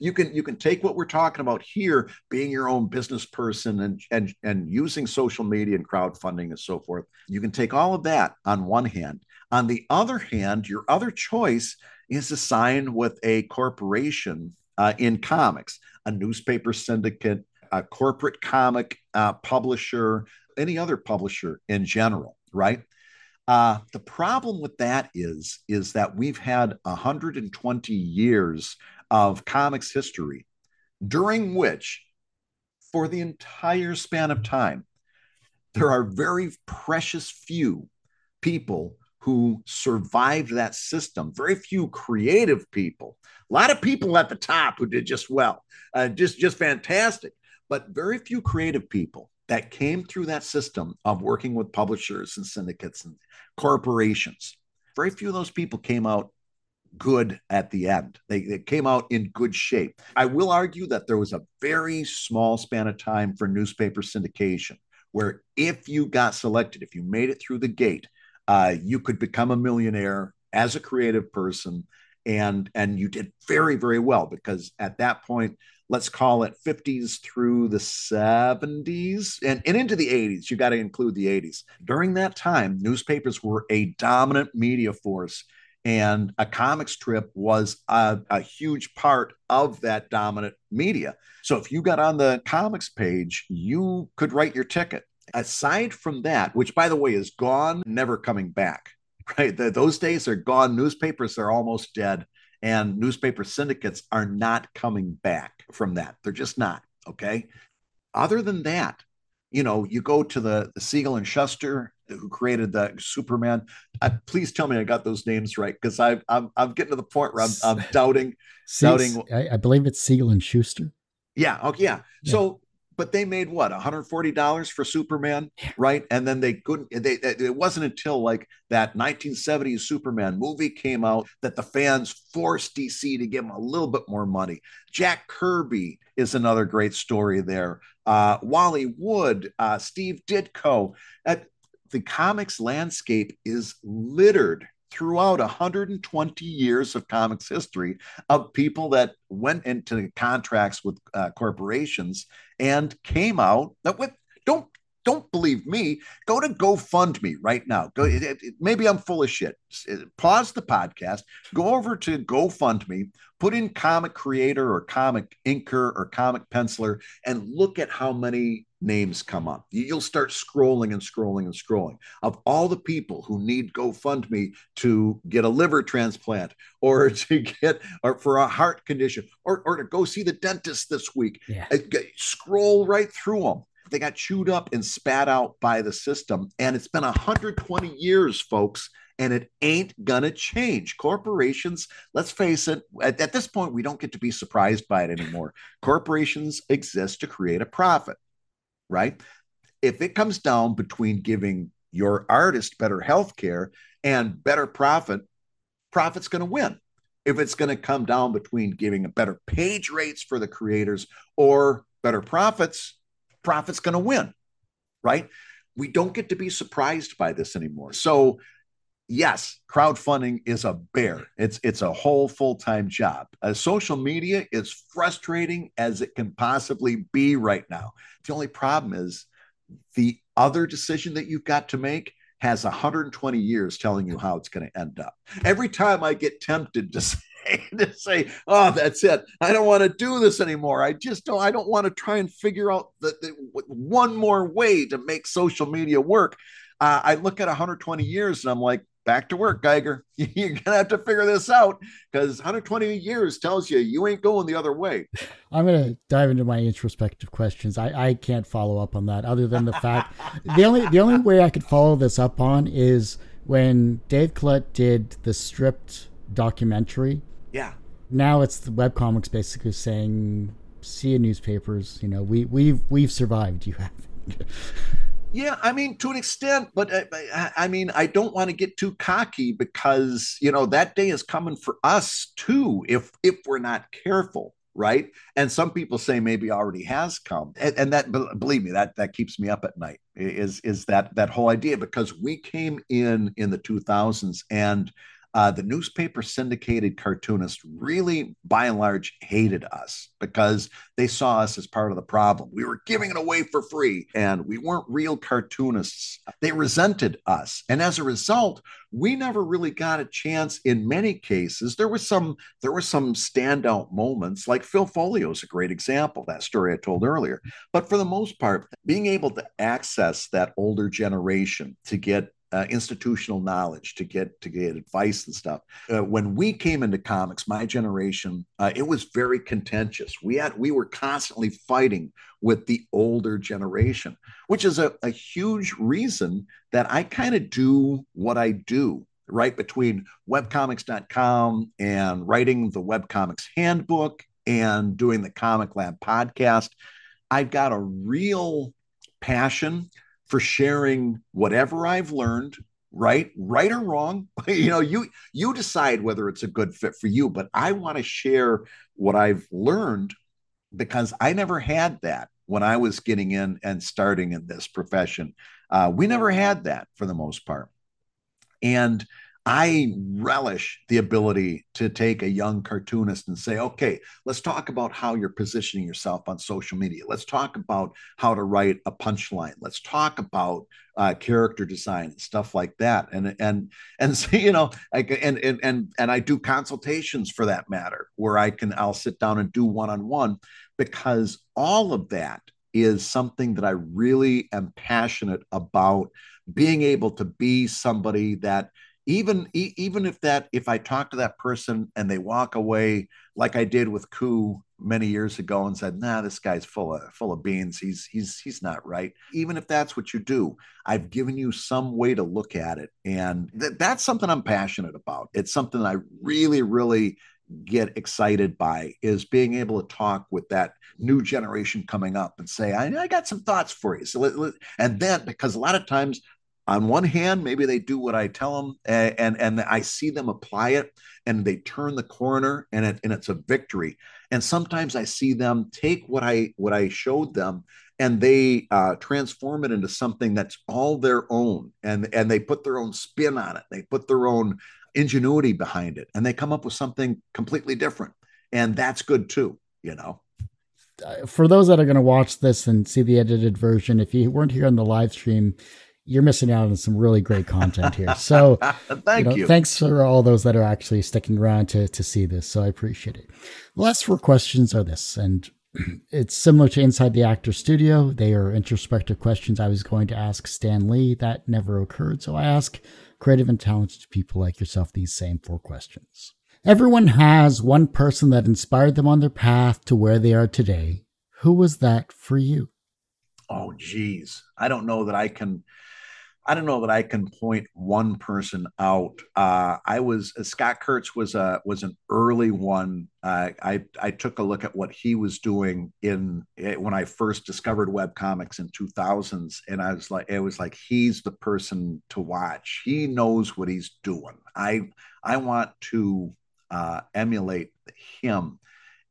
You can take what we're talking about here, being your own business person and using social media and crowdfunding and so forth. You can take all of that on one hand. On the other hand, your other choice is to sign with a corporation in comics, a newspaper syndicate, a corporate comic publisher, any other publisher in general, right? The problem with that is that we've had 120 years of comics history, during which, for the entire span of time, there are very precious few people who survived that system, very few creative people, a lot of people at the top who did just well, just fantastic, but very few creative people that came through that system of working with publishers and syndicates and corporations. Very few of those people came out good at the end. They came out in good shape. I will argue that there was a very small span of time for newspaper syndication, where if you got selected, if you made it through the gate, you could become a millionaire as a creative person, and you did very, very well, because at that point, let's call it 50s through the 70s and into the 80s. You got to include the 80s. During that time, newspapers were a dominant media force, and a comic strip was a huge part of that dominant media. So if you got on the comics page, you could write your ticket. Aside from that, which, by the way, is gone, never coming back, right? Those days are gone. Newspapers are almost dead, and newspaper syndicates are not coming back from that. They're just not, okay? Other than that, you go to the Siegel and Shuster, who created the Superman. Please tell me I got those names right, because I'm getting to the point where I'm doubting. I believe it's Siegel and Shuster. Yeah. Okay. Yeah. So, but they made what, $140 for Superman, right? And then it wasn't until like that 1970s Superman movie came out that the fans forced DC to give them a little bit more money. Jack Kirby is another great story there. Wally Wood, Steve Ditko. The comics landscape is littered throughout 120 years of comics history of people that went into contracts with corporations and came out. Don't believe me. Go to GoFundMe right now. Maybe I'm full of shit. Pause the podcast. Go over to GoFundMe. Put in comic creator or comic inker or comic penciler and look at how many names come up. You'll start scrolling and scrolling and scrolling of all the people who need GoFundMe to get a liver transplant or for a heart condition or to go see the dentist this week. Yeah. Scroll right through them. They got chewed up and spat out by the system. And it's been 120 years, folks, and it ain't gonna change. Corporations, let's face it, at this point, we don't get to be surprised by it anymore. Corporations exist to create a profit, right? If it comes down between giving your artist better health care and better profit, profit's gonna win. If it's gonna come down between giving a better page rates for the creators or better profits, profit's going to win, right? we don't get to be surprised by this anymore. So yes, crowdfunding is a bear. It's a whole full-time job. Social media is frustrating as it can possibly be right now. The only problem is the other decision that you've got to make has 120 years telling you how it's going to end up. Every time I get tempted to say, oh, that's it, I don't want to do this anymore, I don't want to try and figure out the one more way to make social media work, I look at 120 years and I'm like, back to work, Geiger. You're going to have to figure this out, because 120 years tells you you ain't going the other way. I'm going to dive into my introspective questions. I can't follow up on that other than the fact the only way I could follow this up on is when Dave Collette did the Stripped documentary. Yeah. Now it's the webcomics basically saying, see you newspapers, you know, we've survived, you haven't. Yeah, I mean, to an extent, but I mean, I don't want to get too cocky, because, you know, that day is coming for us too, if we're not careful, right? And some people say maybe already has come, and that, believe me, that keeps me up at night. Is that whole idea, because we came in the 2000s, and the newspaper syndicated cartoonists really, by and large, hated us because they saw us as part of the problem. We were giving it away for free, and we weren't real cartoonists. They resented us. And as a result, we never really got a chance in many cases. There were some standout moments, like Phil Foglio is a great example, that story I told earlier. But for the most part, being able to access that older generation to get institutional knowledge, to get advice and stuff. When we came into comics, my generation, it was very contentious. We were constantly fighting with the older generation, which is a huge reason that I kind of do what I do, right? Between webcomics.com and writing the Webcomics Handbook and doing the Comic Lab podcast, I've got a real passion for sharing whatever I've learned, right or wrong. You know, you decide whether it's a good fit for you, but I want to share what I've learned, because I never had that when I was getting in and starting in this profession. We never had that for the most part. And I relish the ability to take a young cartoonist and say, okay, let's talk about how you're positioning yourself on social media. Let's talk about how to write a punchline. Let's talk about character design and stuff like that. And so, you know, and I do consultations for that matter, where I'll sit down and do one-on-one, because all of that is something that I really am passionate about, being able to be somebody that, even if I talk to that person and they walk away, like I did with Koo many years ago, and said, nah, this guy's full of beans. He's not right. Even if that's what you do, I've given you some way to look at it. And that's something I'm passionate about. It's something I really, really get excited by, is being able to talk with that new generation coming up and say, I got some thoughts for you. So, and then, because a lot of times, on one hand, maybe they do what I tell them, and I see them apply it, and they turn the corner, and it's a victory. And sometimes I see them take what I showed them, and they transform it into something that's all their own, and they put their own spin on it. They put their own ingenuity behind it, and they come up with something completely different. And that's good too, you know. For those that are going to watch this and see the edited version, if you weren't here on the live stream, you're missing out on some really great content here. So Thank you. Thanks for all those that are actually sticking around to see this. So I appreciate it. The last four questions are this, and it's similar to Inside the Actor Studio. They are introspective questions. I was going to ask Stan Lee. That never occurred. So I ask creative and talented people like yourself these same four questions. Everyone has one person that inspired them on their path to where they are today. Who was that for you? Oh, geez. I don't know that I can point one person out. Scott Kurtz was an early one. I took a look at what he was doing when I first discovered webcomics in 2000s, and it was like he's the person to watch. He knows what he's doing. I want to emulate him.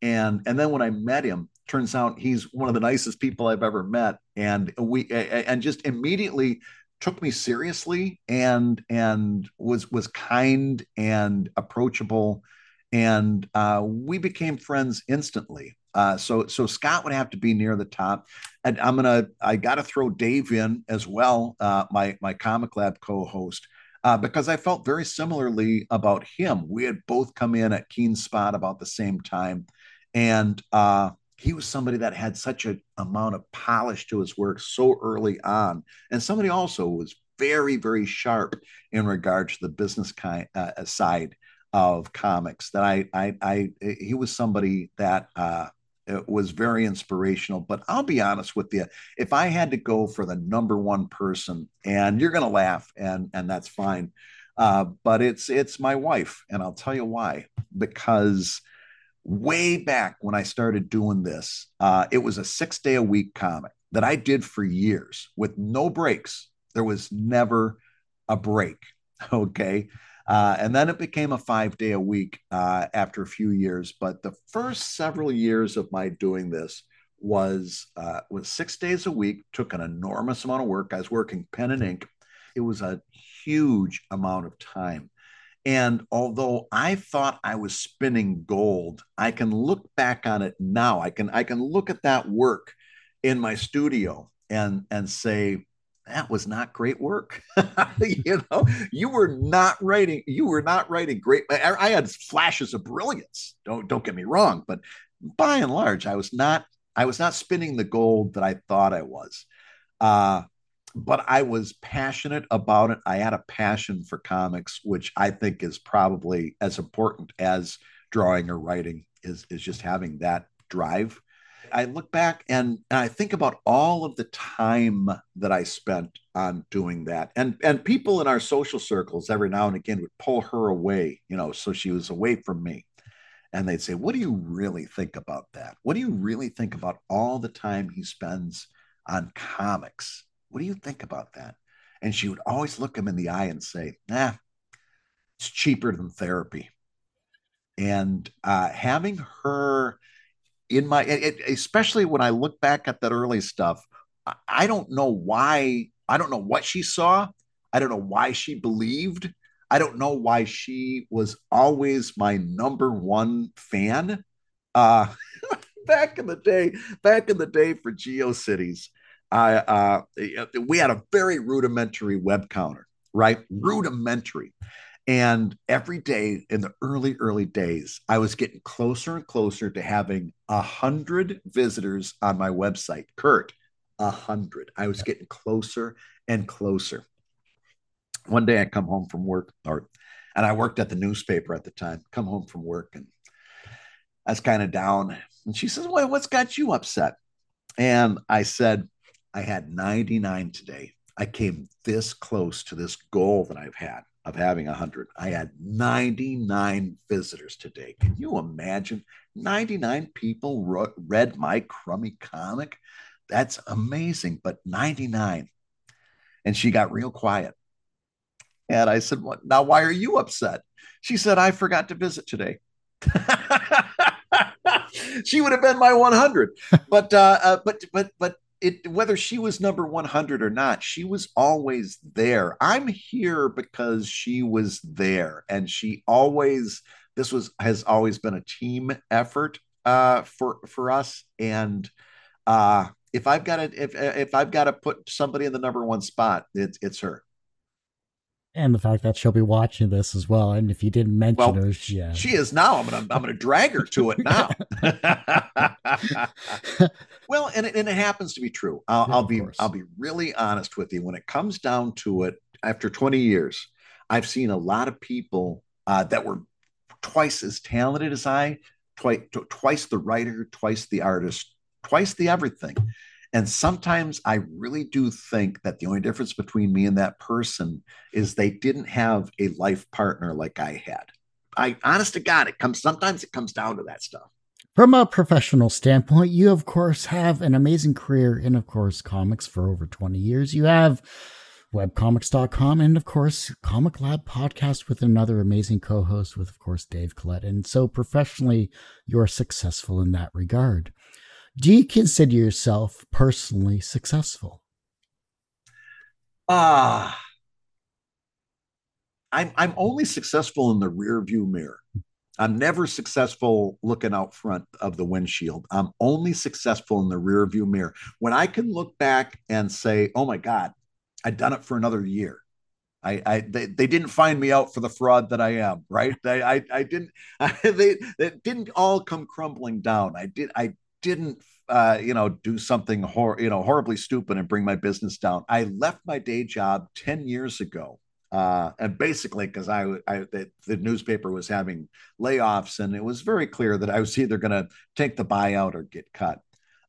And then when I met him, turns out he's one of the nicest people I've ever met. and just immediately took me seriously and was kind and approachable, and we became friends instantly. So Scott would have to be near the top, and I got to throw Dave in as well, my Comic Lab co-host, because I felt very similarly about him. We had both come in at Keen's spot about the same time, and he was somebody that had such an amount of polish to his work so early on, and somebody also was very, very sharp in regard to the business side of comics. That he was somebody that was very inspirational. But I'll be honest with you, if I had to go for the number one person, and you're gonna laugh, and that's fine, but it's my wife, and I'll tell you why. Because way back when I started doing this, it was a 6-day-a-week comic that I did for years with no breaks. There was never a break, okay? And then it became a 5-day-a-week after a few years. But the first several years of my doing this was 6 days a week, took an enormous amount of work. I was working pen and ink. It was a huge amount of time. And although I thought I was spinning gold, I can look back on it now. I can look at that work in my studio and say, that was not great work. You were not writing great. I had flashes of brilliance. Don't get me wrong, but by and large, I was not spinning the gold that I thought I was. But I was passionate about it. I had a passion for comics, which I think is probably as important as drawing or writing is just having that drive. I look back and I think about all of the time that I spent on doing that. And people in our social circles every now and again would pull her away, so she was away from me. And they'd say, what do you really think about that? What do you really think about all the time he spends on comics? What do you think about that? And she would always look him in the eye and say, nah, it's cheaper than therapy. And having her in my, especially when I look back at that early stuff, I don't know why, I don't know what she saw. I don't know why she believed. I don't know why she was always my number one fan. Back in the day for GeoCities, we had a very rudimentary web counter, right? Rudimentary. And every day in the early days, I was getting closer and closer to having 100 visitors on my website. Kurt, 100. I was getting closer and closer. One day I come home from work, and I worked at the newspaper at the time, come home from work, and I was kind of down. And she says, well, what's got you upset? And I said, I had 99 today. I came this close to this goal that I've had of having 100. I had 99 visitors today. Can you imagine? 99 people read my crummy comic. That's amazing, but 99. And she got real quiet. And I said, well, now, why are you upset? She said, I forgot to visit today. She would have been my 100, but whether she was number 100 or not, she was always there. I'm here because she was there, and has always been a team effort for us. And if I've got to put somebody in the number one spot, it's her. And the fact that she'll be watching this as well. And if you didn't mention her, she is now. I'm gonna drag her to it now. Well, and it happens to be true. I'll be really honest with you. When it comes down to it, after 20 years, I've seen a lot of people that were twice as talented as I, twice the writer, twice the artist, twice the everything. And sometimes I really do think that the only difference between me and that person is they didn't have a life partner like I had. Honest to God, sometimes it comes down to that stuff. From a professional standpoint, you, of course, have an amazing career in, of course, comics for over 20 years. You have webcomics.com and, of course, Comic Lab podcast with another amazing co-host with, of course, Dave Collette. And so professionally, you're successful in that regard. Do you consider yourself personally successful? I'm only successful in the rear view mirror. I'm never successful looking out front of the windshield. I'm only successful in the rear view mirror. When I can look back and say, oh my God, I've done it for another year. They didn't find me out for the fraud that I am, right? They didn't all come crumbling down. I didn't do something horribly stupid and bring my business down. I left my day job 10 years ago. And basically, because the newspaper was having layoffs, and it was very clear that I was either going to take the buyout or get cut.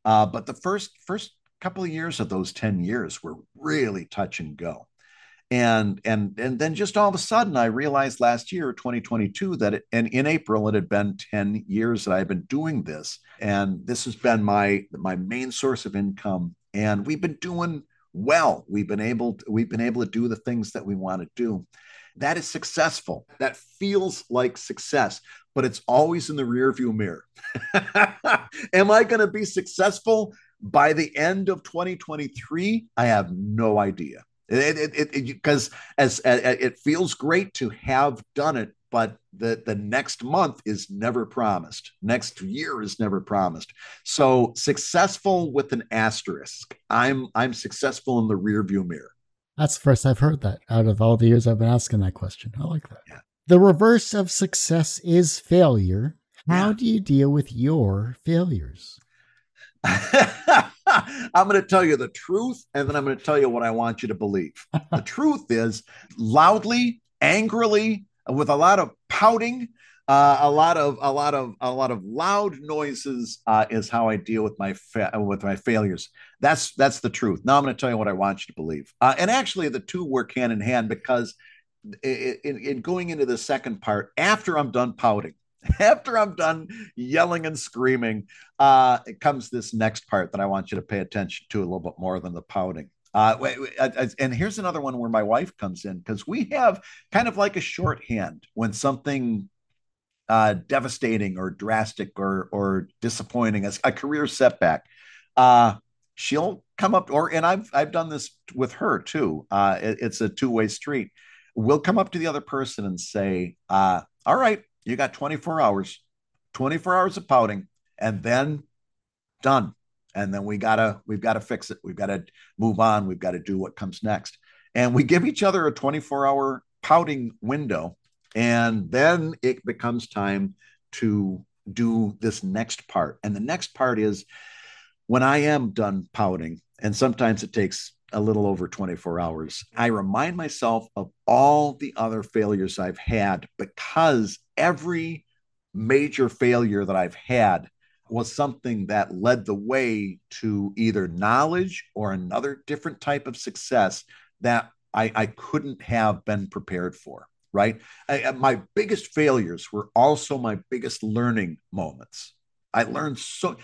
But the first couple of years of those 10 years were really touch and go. And then just all of a sudden, I realized last year, 2022, and in April, it had been 10 years that I've been doing this. And this has been my main source of income. And we've been doing well. We've been able to do the things that we want to do. That is successful. That feels like success, but it's always in the rearview mirror. Am I going to be successful by the end of 2023? I have no idea. Because it feels great to have done it, but the next month is never promised. Next year is never promised. So successful with an asterisk. I'm successful in the rearview mirror. That's the first I've heard that out of all the years I've been asking that question. I like that. Yeah. The reverse of success is failure. How do you deal with your failures? I'm going to tell you the truth, and then I'm going to tell you what I want you to believe. The truth is, loudly, angrily, with a lot of pouting, a lot of loud noises is how I deal with my failures. That's the truth. Now I'm going to tell you what I want you to believe. And actually, the two work hand in hand, because in going into the second part, after I'm done pouting, after I'm done yelling and screaming, it comes this next part that I want you to pay attention to a little bit more than the pouting. And here's another one where my wife comes in, because we have kind of like a shorthand when something devastating or drastic or disappointing, as a career setback, she'll come up, and I've done this with her too. It's a two-way street. We'll come up to the other person and say, all right, you got 24 hours of pouting, and then done. And then we've got to fix it. We've got to move on. We've got to do what comes next. And we give each other a 24-hour pouting window, and then it becomes time to do this next part. And the next part is when I am done pouting, and sometimes it takes a little over 24 hours, I remind myself of all the other failures I've had, because every major failure that I've had was something that led the way to either knowledge or another different type of success that I couldn't have been prepared for, right? My biggest failures were also my biggest learning moments. You learn so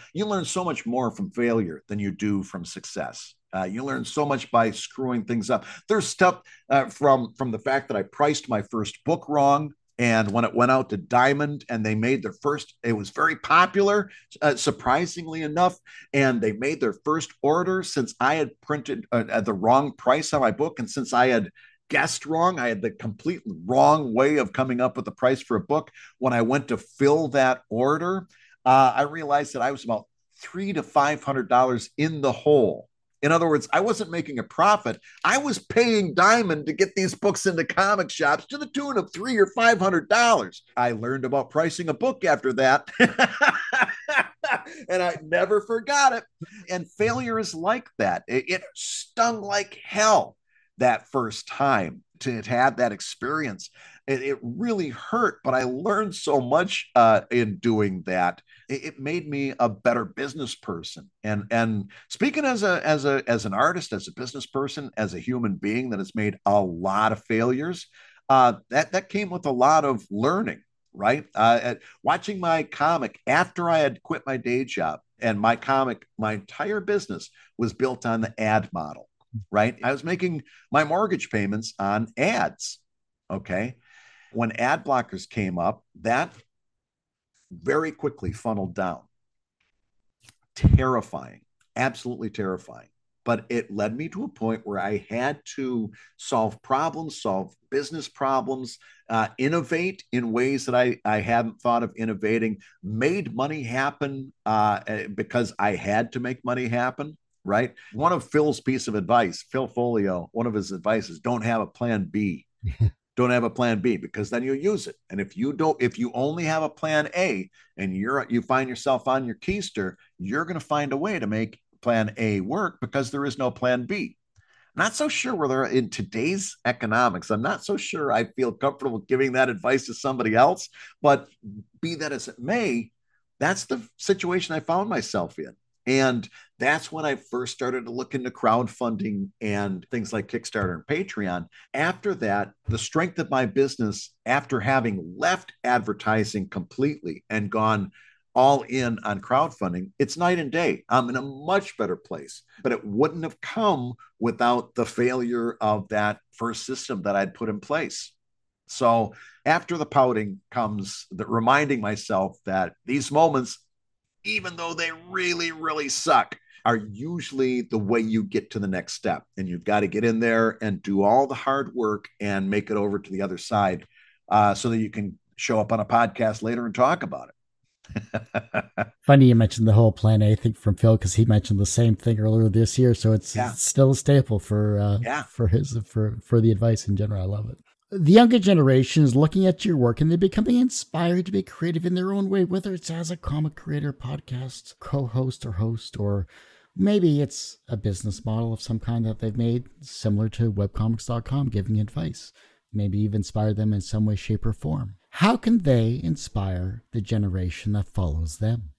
much more from failure than you do from success. You learn so much by screwing things up. There's stuff from the fact that I priced my first book wrong. And when it went out to Diamond and they made their first, it was very popular, surprisingly enough. And they made their first order since I had printed at the wrong price on my book. And since I had guessed wrong, I had the complete wrong way of coming up with the price for a book. When I went to fill that order, I realized that I was about $300 to $500 in the hole. In other words, I wasn't making a profit. I was paying Diamond to get these books into comic shops to the tune of $300 or $500. I learned about pricing a book after that, and I never forgot it. And failure is like that. It stung like hell that first time to have that experience. It really hurt, but I learned so much in doing that. It made me a better business person. And speaking as an artist, as a business person, as a human being that has made a lot of failures, that came with a lot of learning, right? Watching my comic after I had quit my day job, and my entire business was built on the ad model, right? I was making my mortgage payments on ads. Okay. When ad blockers came up, that very quickly funneled down. terrifying, absolutely terrifying. But it led me to a point where I had to solve problems, solve business problems, innovate in ways that I hadn't thought of innovating, made money happen because I had to make money happen, right? One of Phil's piece of advice, Phil Foglio, one of his advice is don't have a plan B. Don't have a plan B, because then you use it. And if you don't, if you only have a plan A and you find yourself on your keister, you're going to find a way to make plan A work because there is no plan B. Not so sure whether in today's economics, I'm not so sure I feel comfortable giving that advice to somebody else, but be that as it may, that's the situation I found myself in. And that's when I first started to look into crowdfunding and things like Kickstarter and Patreon. After that, the strength of my business, after having left advertising completely and gone all in on crowdfunding, it's night and day. I'm in a much better place, but it wouldn't have come without the failure of that first system that I'd put in place. So after the pouting comes the reminding myself that these moments, even though they really, really suck, are usually the way you get to the next step. And you've got to get in there and do all the hard work and make it over to the other side so that you can show up on a podcast later and talk about it. Funny you mentioned the whole plan A thing from Phil, because he mentioned the same thing earlier this year. So it's still a staple for the advice in general. I love it. The younger generation is looking at your work and they're becoming inspired to be creative in their own way, whether it's as a comic creator, podcast co-host or host, or maybe it's a business model of some kind that they've made similar to webcomics.com giving advice. Maybe you've inspired them in some way, shape, or form. How can they inspire the generation that follows them?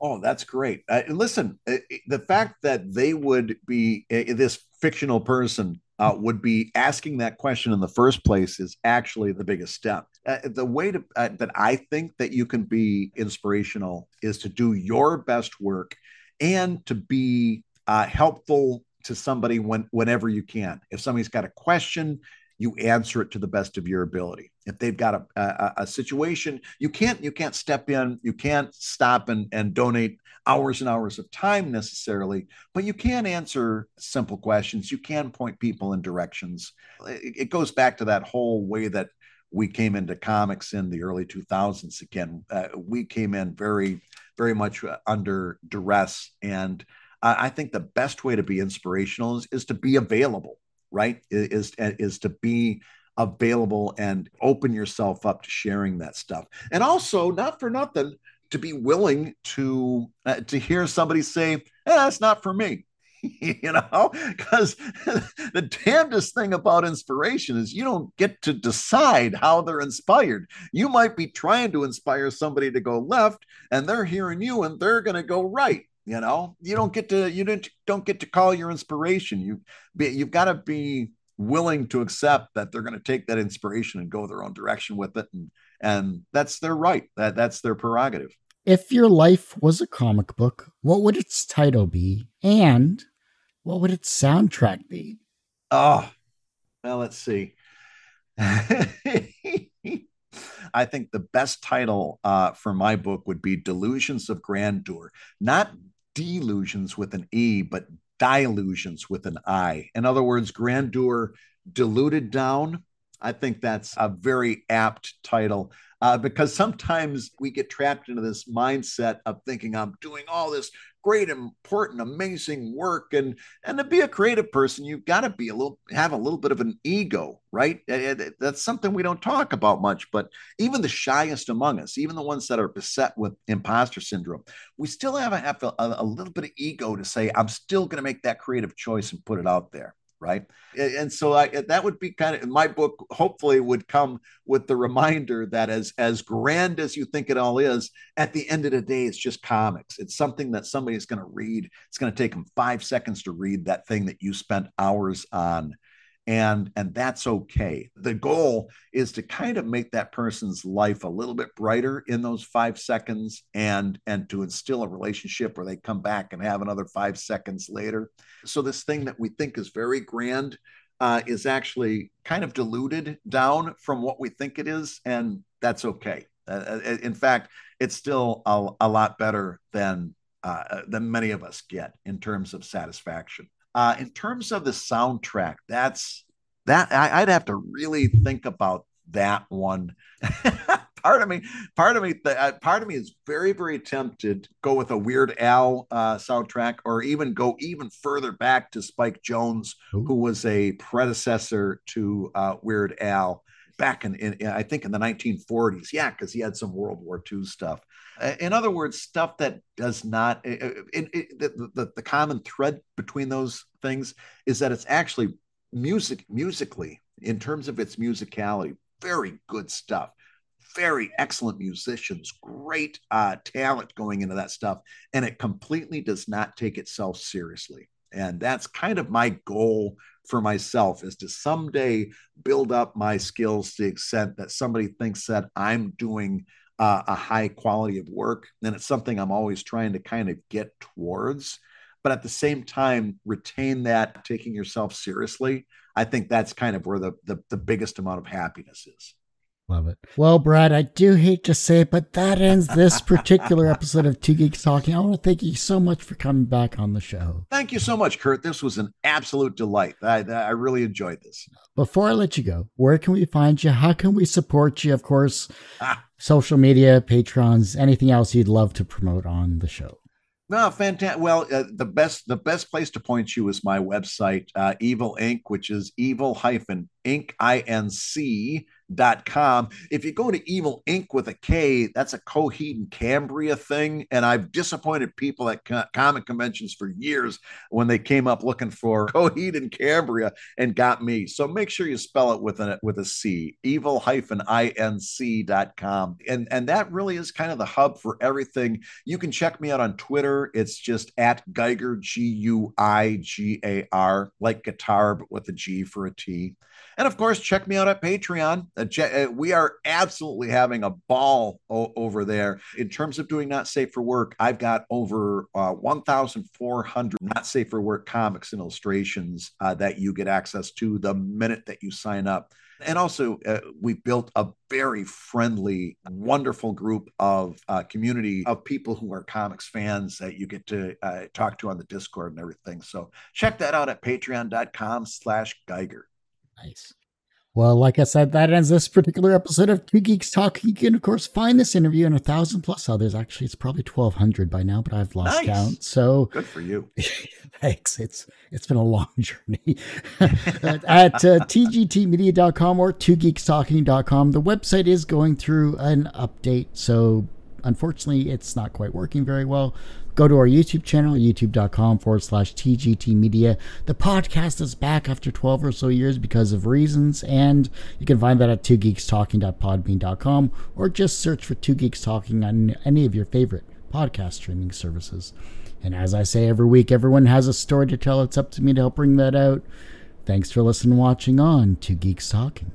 Oh, that's great. Listen, the fact that they would be, this fictional person would be asking that question in the first place is actually the biggest step. The way to, that I think that you can be inspirational is to do your best work and to be helpful to somebody whenever you can. If somebody's got a question, you answer it to the best of your ability. If they've got a situation, you can't step in, you can't stop and donate hours and hours of time necessarily, but you can answer simple questions. You can point people in directions. It goes back to that whole way that we came into comics in the early 2000s. Again, we came in very, very much under duress. And I think the best way to be inspirational is to be available. Right, is to be available and open yourself up to sharing that stuff. And also, not for nothing, to be willing to hear somebody say, that's not for me, you know, because the damnedest thing about inspiration is you don't get to decide how they're inspired. You might be trying to inspire somebody to go left and they're hearing you and they're going to go right. You know, you don't get to call your inspiration. You've got to be willing to accept that they're going to take that inspiration and go their own direction with it. And that's their right. That's their prerogative. If your life was a comic book, what would its title be? And what would its soundtrack be? Oh, well, let's see. I think the best title for my book would be Delusions of Grandeur, not delusions with an E, but dilutions with an I. In other words, grandeur diluted down. I think that's a very apt title because sometimes we get trapped into this mindset of thinking I'm doing all this great, important, amazing work. And to be a creative person, you've got to be have a little bit of an ego, right? That's something we don't talk about much, but even the shyest among us, even the ones that are beset with imposter syndrome, we still have a little bit of ego to say, I'm still going to make that creative choice and put it out there. Right. And so that would be kind of my book, hopefully would come with the reminder that as grand as you think it all is, at the end of the day, it's just comics. It's something that somebody is going to read. It's going to take them 5 seconds to read that thing that you spent hours on. And that's okay. The goal is to kind of make that person's life a little bit brighter in those 5 seconds and to instill a relationship where they come back and have another 5 seconds later. So this thing that we think is very grand is actually kind of diluted down from what we think it is. And that's okay. In fact, it's still a lot better than that many of us get in terms of satisfaction. In terms of the soundtrack, I'd have to really think about that one. Part of me is very, very tempted to go with a Weird Al soundtrack, or even go even further back to Spike Jonze, who was a predecessor to Weird Al back in the 1940s. Yeah, because he had some World War II stuff. In other words, stuff that does not. The common thread between those things is that it's actually musically, in terms of its musicality, very good stuff. Very excellent musicians, great talent going into that stuff, and it completely does not take itself seriously. And that's kind of my goal for myself, is to someday build up my skills to the extent that somebody thinks that I'm doing a high quality of work. And it's something I'm always trying to kind of get towards, but at the same time, retain that taking yourself seriously. I think that's kind of where the biggest amount of happiness is. Love it. Well, Brad, I do hate to say it, but that ends this particular episode of Two Geeks Talking. I want to thank you so much for coming back on the show. Thank you so much, Kurt. This was an absolute delight. I really enjoyed this. Before I let you go, where can we find you? How can we support you? Of course, social media, Patreons, anything else you'd love to promote on the show. No, fantastic. Well, the best place to point you is my website, Evil Inc, which is evil-inc.com. If you go to Evil Inc with a K, that's a Coheed and Cambria thing. And I've disappointed people at comic conventions for years when they came up looking for Coheed and Cambria and got me. So make sure you spell it with a C, evil-inc.com. And that really is kind of the hub for everything. You can check me out on Twitter. It's just at Geiger, G-U-I-G-A-R, like guitar, but with a G for a T. And of course, check me out at Patreon. We are absolutely having a ball over there. In terms of doing Not Safe for Work, I've got over 1,400 Not Safe for Work comics and illustrations that you get access to the minute that you sign up. And also, we built a very friendly, wonderful group of community of people who are comics fans that you get to talk to on the Discord and everything. So check that out at patreon.com/Geiger. Nice. Well, like I said, that ends this particular episode of Two Geeks Talk. You can, of course, find this interview and 1,000 plus others. Actually, it's probably 1,200 by now, but I've lost count. So good for you. Thanks. It's been a long journey. At tgtmedia.com or twogeekstalking.com. The website is going through an update, so unfortunately, it's not quite working very well. Go to our YouTube channel, youtube.com/TGT Media. The podcast is back after 12 or so years because of reasons, and you can find that at twogeekstalking.podbean.com, or just search for Two Geeks Talking on any of your favorite podcast streaming services. And as I say every week, everyone has a story to tell. It's up to me to help bring that out. Thanks for listening and watching on Two Geeks Talking.